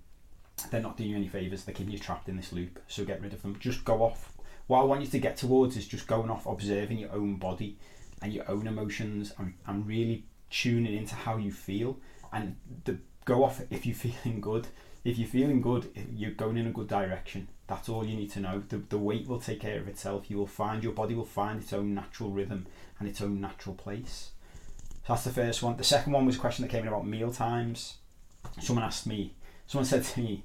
They're not doing you any favours. They're keeping you trapped in this loop. So get rid of them. Just go off. What I want you to get towards is just going off, observing your own body and your own emotions, and, and really tuning into how you feel. And the, go off if you're feeling good. If you're feeling good, you're going in a good direction. That's all you need to know. The, the weight will take care of itself. You will find, your body will find its own natural rhythm and its own natural place. So that's the first one. The second one was a question that came in about meal times. Someone asked me, someone said to me,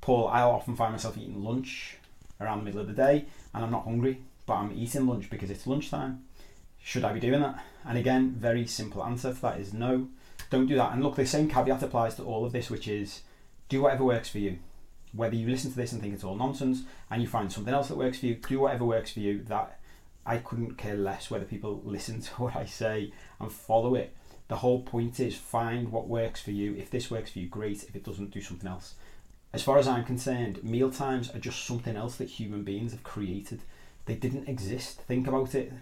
Paul, I often find myself eating lunch around the middle of the day and I'm not hungry, but I'm eating lunch because it's lunchtime. Should I be doing that? And again, very simple answer to that is no, don't do that. And look, the same caveat applies to all of this, which is do whatever works for you. Whether you listen to this and think it's all nonsense and you find something else that works for you, do whatever works for you. That I couldn't care less whether people listen to what I say and follow it. The whole point is find what works for you. If this works for you, great. If it doesn't, do something else. As far as I'm concerned, meal times are just something else that human beings have created. They didn't exist. Think about it.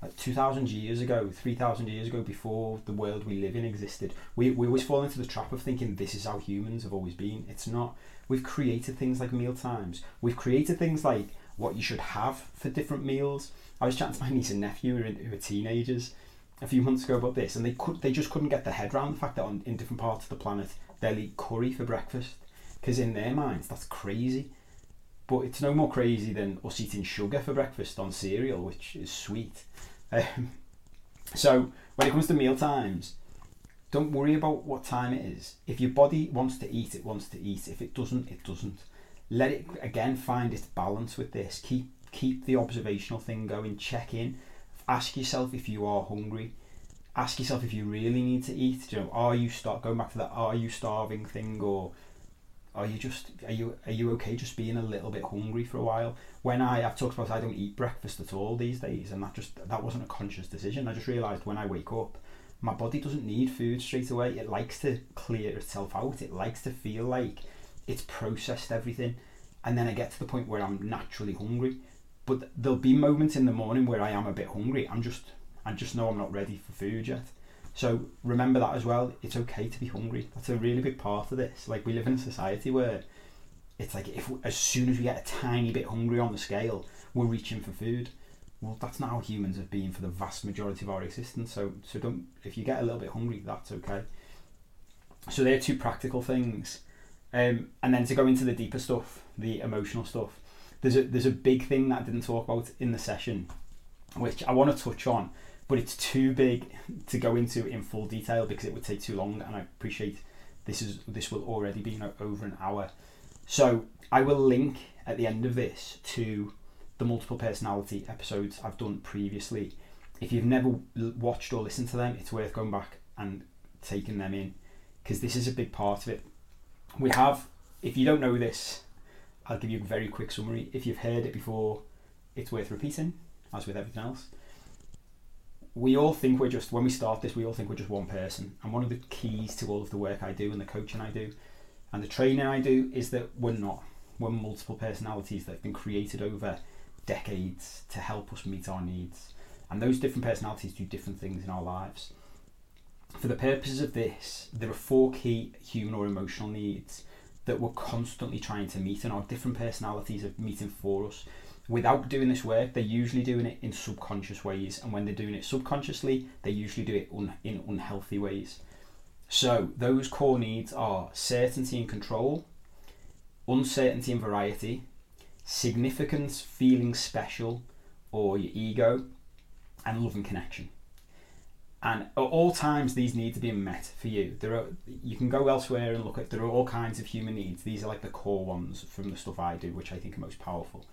Like two thousand years ago, three thousand years ago, before the world we live in existed, we, we always fall into the trap of thinking this is how humans have always been. It's not. We've created things like meal times. We've created things like what you should have for different meals. I was chatting to my niece and nephew who were teenagers a few months ago about this, and they could they just couldn't get their head around the fact that on, in different parts of the planet, they'll eat curry for breakfast. Because in their minds, that's crazy. But it's no more crazy than us eating sugar for breakfast on cereal, which is sweet. Um, so when it comes to meal times, don't worry about what time it is. If your body wants to eat, it wants to eat. If it doesn't, it doesn't. Let it, again, find its balance with this. Keep, keep the observational thing going. Check in. Ask yourself if you are hungry. Ask yourself if you really need to eat. You know, are you start going back to that are you starving thing, or Are you just are you are you okay just being a little bit hungry for a while? When I I've talked about I don't eat breakfast at all these days, and that just that wasn't a conscious decision. I just realised when I wake up, my body doesn't need food straight away. It likes to clear itself out. It likes to feel like it's processed everything, and then I get to the point where I'm naturally hungry. But there'll be moments in the morning where I am a bit hungry. I'm just I just know I'm not ready for food yet. So remember that as well. It's okay to be hungry. That's a really big part of this. Like, we live in a society where it's like, if as soon as we get a tiny bit hungry on the scale, we're reaching for food. Well, that's not how humans have been for the vast majority of our existence. So, so don't. If you get a little bit hungry, that's okay. So they're two practical things. Um, and then to go into the deeper stuff, the emotional stuff, there's a, there's a big thing that I didn't talk about in the session, which I want to touch on, but it's too big to go into in full detail because it would take too long. And I appreciate this is this will already be over an hour. So I will link at the end of this to the multiple personality episodes I've done previously. If you've never watched or listened to them, it's worth going back and taking them in, because this is a big part of it. We have, if you don't know this, I'll give you a very quick summary. If you've heard it before, it's worth repeating, as with everything else. We all think we're just, when we start this, we all think we're just one person. And one of the keys to all of the work I do and the coaching I do and the training I do is that we're not. We're multiple personalities that have been created over decades to help us meet our needs. And those different personalities do different things in our lives. For the purposes of this, there are four key human or emotional needs that we're constantly trying to meet, and our different personalities are meeting for us. Without doing this work, they're usually doing it in subconscious ways, and when they're doing it subconsciously, they usually do it un- in unhealthy ways. So those core needs are certainty and control, uncertainty and variety, significance, feeling special, or your ego, and love and connection. And at all times, these needs are being met for you. There are, you can go elsewhere and look at, there are all kinds of human needs. These are like the core ones from the stuff I do, which I think are most powerful.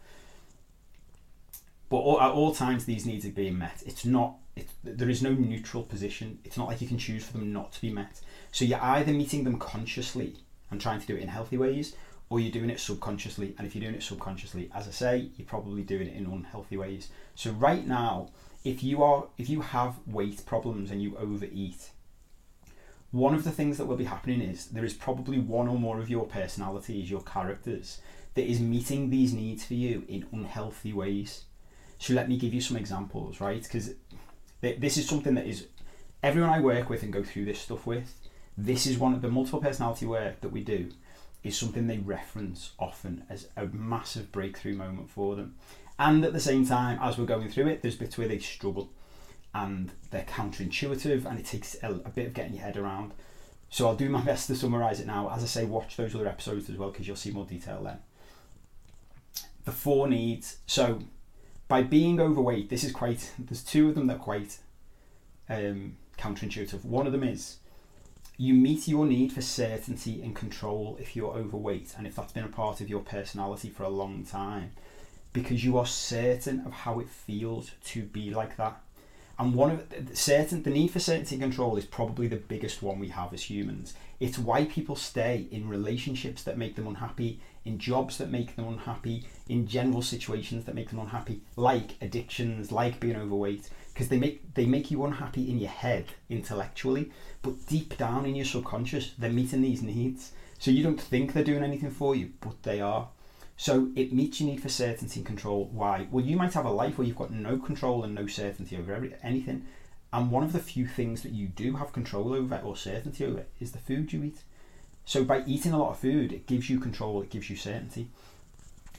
But all, at all times, these needs are being met. It's not, it, there is no neutral position. It's not like you can choose for them not to be met. So you're either meeting them consciously and trying to do it in healthy ways, or you're doing it subconsciously. And if you're doing it subconsciously, as I say, you're probably doing it in unhealthy ways. So right now, If you are, if you have weight problems and you overeat, one of the things that will be happening is there is probably one or more of your personalities, your characters, that is meeting these needs for you in unhealthy ways. So let me give you some examples, right? Because th- this is something that is, everyone I work with and go through this stuff with, this is one of the multiple personality work that we do, is something they reference often as a massive breakthrough moment for them. And at the same time, as we're going through it, there's bits where they struggle and they're counterintuitive, and it takes a, a bit of getting your head around. So I'll do my best to summarise it now. As I say, watch those other episodes as well, because you'll see more detail then. The four needs. So by being overweight, this is quite, there's two of them that are quite um, counterintuitive. One of them is you meet your need for certainty and control if you're overweight, and if that's been a part of your personality for a long time, because you are certain of how it feels to be like that. And one of the certain, the need for certainty and control is probably the biggest one we have as humans. It's why people stay in relationships that make them unhappy, in jobs that make them unhappy, in general situations that make them unhappy, like addictions, like being overweight, because they make they make you unhappy in your head intellectually, but deep down in your subconscious, they're meeting these needs. So you don't think they're doing anything for you, but they are. So it meets your need for certainty and control. Why? Well, you might have a life where you've got no control and no certainty over every, anything. And one of the few things that you do have control over or certainty over is the food you eat. So by eating a lot of food, it gives you control, it gives you certainty.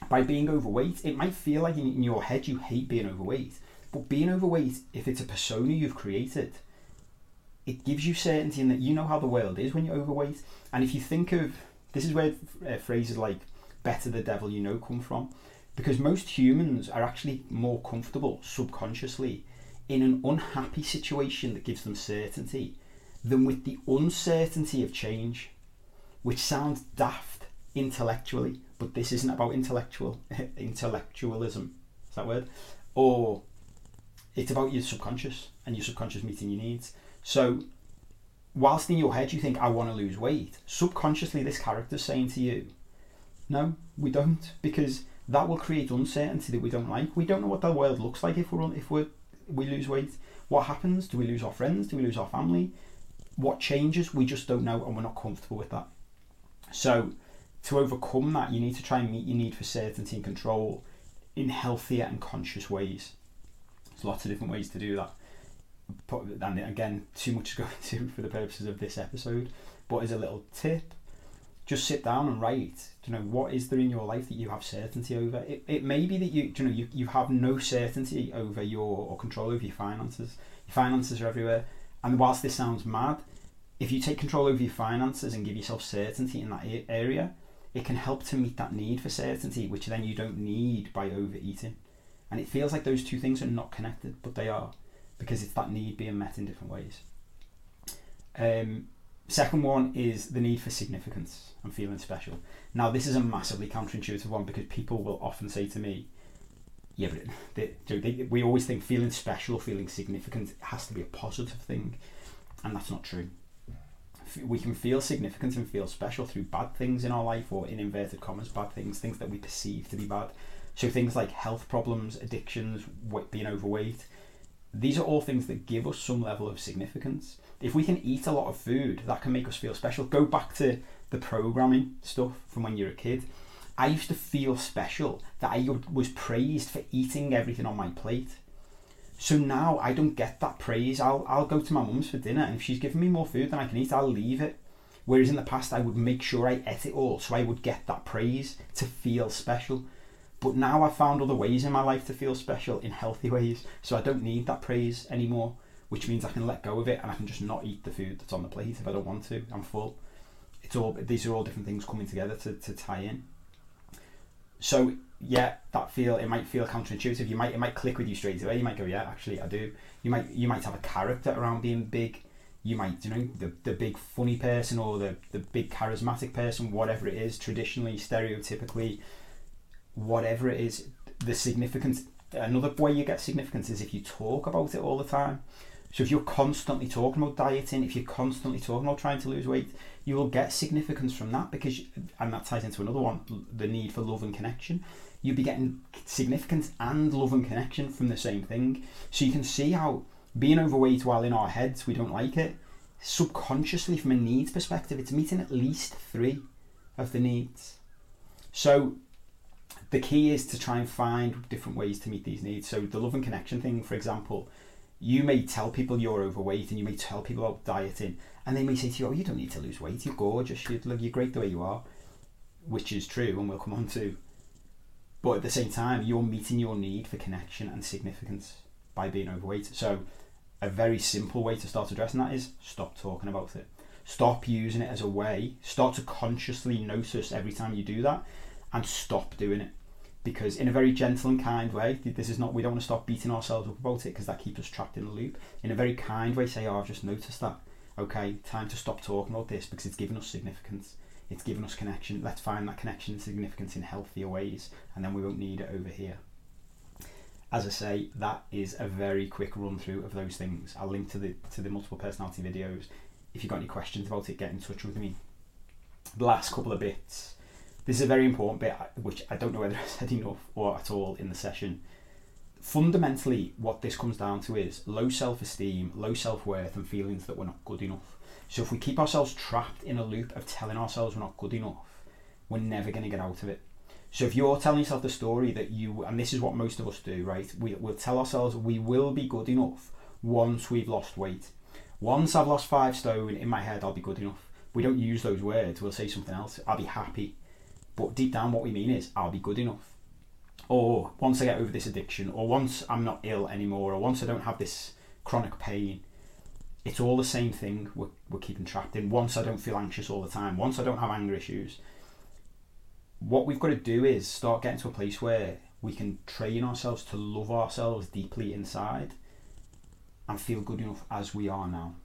By being overweight, it might feel like in your head you hate being overweight. But being overweight, if it's a persona you've created, it gives you certainty in that you know how the world is when you're overweight. And if you think of, this is where uh, phrases like, better the devil you know come from, because most humans are actually more comfortable subconsciously in an unhappy situation that gives them certainty than with the uncertainty of change, which sounds daft intellectually, but this isn't about intellectual intellectualism, is that word? Or it's about your subconscious and your subconscious meeting your needs. So whilst in your head you think, I want to lose weight, subconsciously this character's saying to you, no, we don't, because that will create uncertainty that we don't like. We don't know what the world looks like if we're if we we lose weight. What happens? Do we lose our friends? Do we lose our family? What changes? We just don't know, and we're not comfortable with that. So to overcome that, you need to try and meet your need for certainty and control in healthier and conscious ways. There's lots of different ways to do that. and again, too much is going to for the purposes of this episode, but as a little tip, just sit down and write, you know, what is there in your life that you have certainty over? It, it may be that you, you know, you, you have no certainty over your, or control over your finances. Your finances are everywhere. And whilst this sounds mad, if you take control over your finances and give yourself certainty in that area, it can help to meet that need for certainty, which then you don't need by overeating. And it feels like those two things are not connected, but they are, because it's that need being met in different ways. Um, Second one is the need for significance and feeling special. Now, this is a massively counterintuitive one, because people will often say to me, yeah, but they, they, we always think feeling special, feeling significant has to be a positive thing. And that's not true. We can feel significant and feel special through bad things in our life, or in inverted commas, bad things, things that we perceive to be bad. So things like health problems, addictions, being overweight, these are all things that give us some level of significance. If we can eat a lot of food, that can make us feel special. Go back to the programming stuff from when you were a kid. I used to feel special that I was praised for eating everything on my plate. So now I don't get that praise. I'll I'll go to my mum's for dinner, and if she's giving me more food than I can eat, I'll leave it. Whereas in the past, I would make sure I ate it all, so I would get that praise to feel special. But now I've found other ways in my life to feel special, in healthy ways, so I don't need that praise anymore, which means I can let go of it, and I can just not eat the food that's on the plate if I don't want to. I'm full. It's all, these are all different things coming together to, to tie in. So yeah, that feel, it might feel counterintuitive. You might, it might click with you straight away. You might go, yeah, actually I do. You might, you might have a character around being big. You might, you know, the, the big funny person, or the, the big charismatic person, whatever it is, traditionally, stereotypically, whatever it is, the significance. Another way you get significance is if you talk about it all the time. So if you're constantly talking about dieting, if you're constantly talking about trying to lose weight, you will get significance from that, because, and that ties into another one, the need for love and connection. You'll be getting significance and love and connection from the same thing. So you can see how being overweight, while in our heads we don't like it, subconsciously from a needs perspective, it's meeting at least three of the needs. So the key is to try and find different ways to meet these needs. So the love and connection thing, for example, you may tell people you're overweight, and you may tell people about dieting, and they may say to you, oh, you don't need to lose weight, you're gorgeous, you look, you're great the way you are, which is true, and we'll come on to. But at the same time, you're meeting your need for connection and significance by being overweight. So a very simple way to start addressing that is stop talking about it. Stop using it as a way. Start to consciously notice every time you do that, and stop doing it. Because in a very gentle and kind way, this is not, we don't want to stop beating ourselves up about it, because that keeps us trapped in the loop. In a very kind way, say, oh, I've just noticed that. Okay, time to stop talking about this, because it's given us significance. It's given us connection. Let's find that connection and significance in healthier ways, and then we won't need it over here. As I say, that is a very quick run through of those things. I'll link to the to the multiple personality videos. If you've got any questions about it, get in touch with me. The last couple of bits. This is a very important bit, which I don't know whether I said enough or at all in the session. Fundamentally, what this comes down to is low self-esteem, low self-worth, and feelings that we're not good enough. So if we keep ourselves trapped in a loop of telling ourselves we're not good enough, we're never going to get out of it. So if you're telling yourself the story that you, and this is what most of us do, right? We, we'll tell ourselves we will be good enough once we've lost weight. Once I've lost five stone, in my head, I'll be good enough. We don't use those words. We'll say something else. I'll be happy. But deep down, what we mean is, I'll be good enough. Or once I get over this addiction, or once I'm not ill anymore, or once I don't have this chronic pain, it's all the same thing we're, we're keeping trapped in. Once I don't feel anxious all the time, once I don't have anger issues. What we've got to do is start getting to a place where we can train ourselves to love ourselves deeply inside and feel good enough as we are now.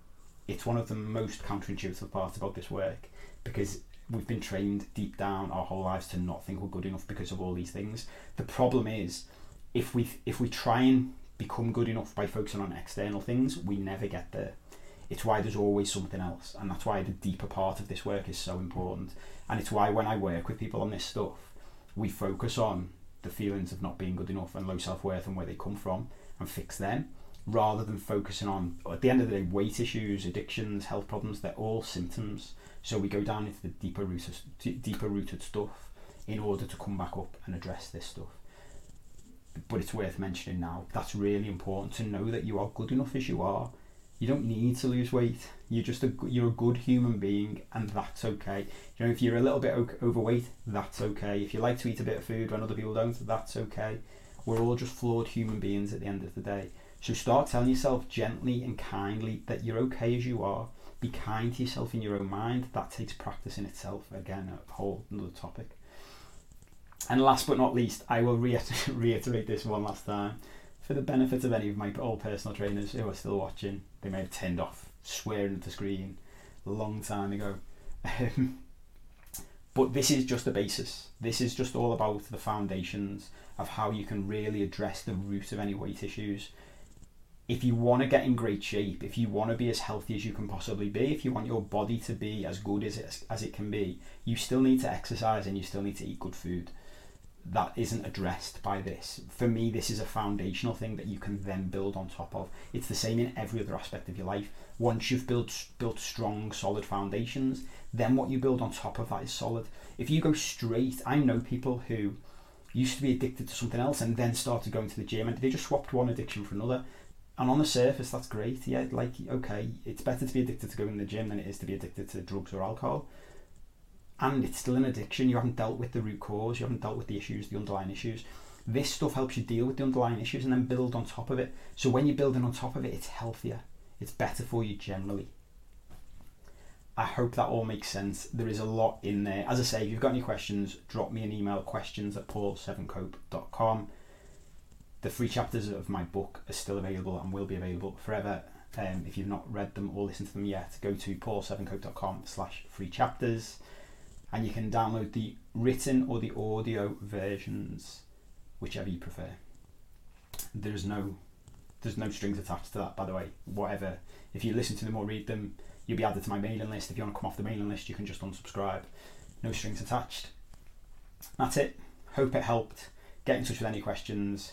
It's one of the most counterintuitive parts about this work, because we've been trained deep down our whole lives to not think we're good enough because of all these things. The problem is, if we if we try and become good enough by focusing on external things, we never get there. It's why there's always something else, and that's why the deeper part of this work is so important. And it's why when I work with people on this stuff, we focus on the feelings of not being good enough and low self-worth and where they come from and fix them, rather than focusing on, at the end of the day, weight issues, addictions, health problems, they're all symptoms. So we go down into the deeper rooted, deeper rooted stuff in order to come back up and address this stuff. but it's worth mentioning now. That's really important to know that you are good enough as you are. You don't need to lose weight. You're just a, you're a good human being, and that's okay. You know, if you're a little bit overweight, that's okay. If you like to eat a bit of food when other people don't, that's okay. We're all just flawed human beings at the end of the day. So start telling yourself gently and kindly that you're okay as you are. Be kind to yourself in your own mind. That takes practice in itself. Again, a whole another topic. And last but not least, I will reiterate this one last time. For the benefit of any of my old personal trainers who are still watching, they may have turned off swearing at the screen a long time ago. Um, but this is just the basis. This is just all about the foundations of how you can really address the root of any weight issues. If you want to get in great shape, if you want to be as healthy as you can possibly be, if you want your body to be as good as it, as it can be, you still need to exercise and you still need to eat good food. That isn't addressed by this. For me, this is a foundational thing that you can then build on top of. It's the same in every other aspect of your life. Once you've built built strong, solid foundations, then what you build on top of that is solid. If you go straight, I know people who used to be addicted to something else and then started going to the gym, and they just swapped one addiction for another. And on the surface, that's great. Yeah, like, okay, it's better to be addicted to going to the gym than it is to be addicted to drugs or alcohol. And it's still an addiction. You haven't dealt with the root cause. You haven't dealt with the issues, the underlying issues. This stuff helps you deal with the underlying issues and then build on top of it. So when you're building on top of it, it's healthier. It's better for you generally. I hope that all makes sense. There is a lot in there. As I say, if you've got any questions, drop me an email, questions at paul seven cope dot com. The free chapters of my book are still available and will be available forever. Um, if you've not read them or listened to them yet, go to paul seven cope dot com slash free chapters. And you can download the written or the audio versions, whichever you prefer. There's no there's no strings attached to that, by the way. Whatever. If you listen to them or read them, you'll be added to my mailing list. If you want to come off the mailing list, you can just unsubscribe. No strings attached. That's it. Hope it helped. Get in touch with any questions,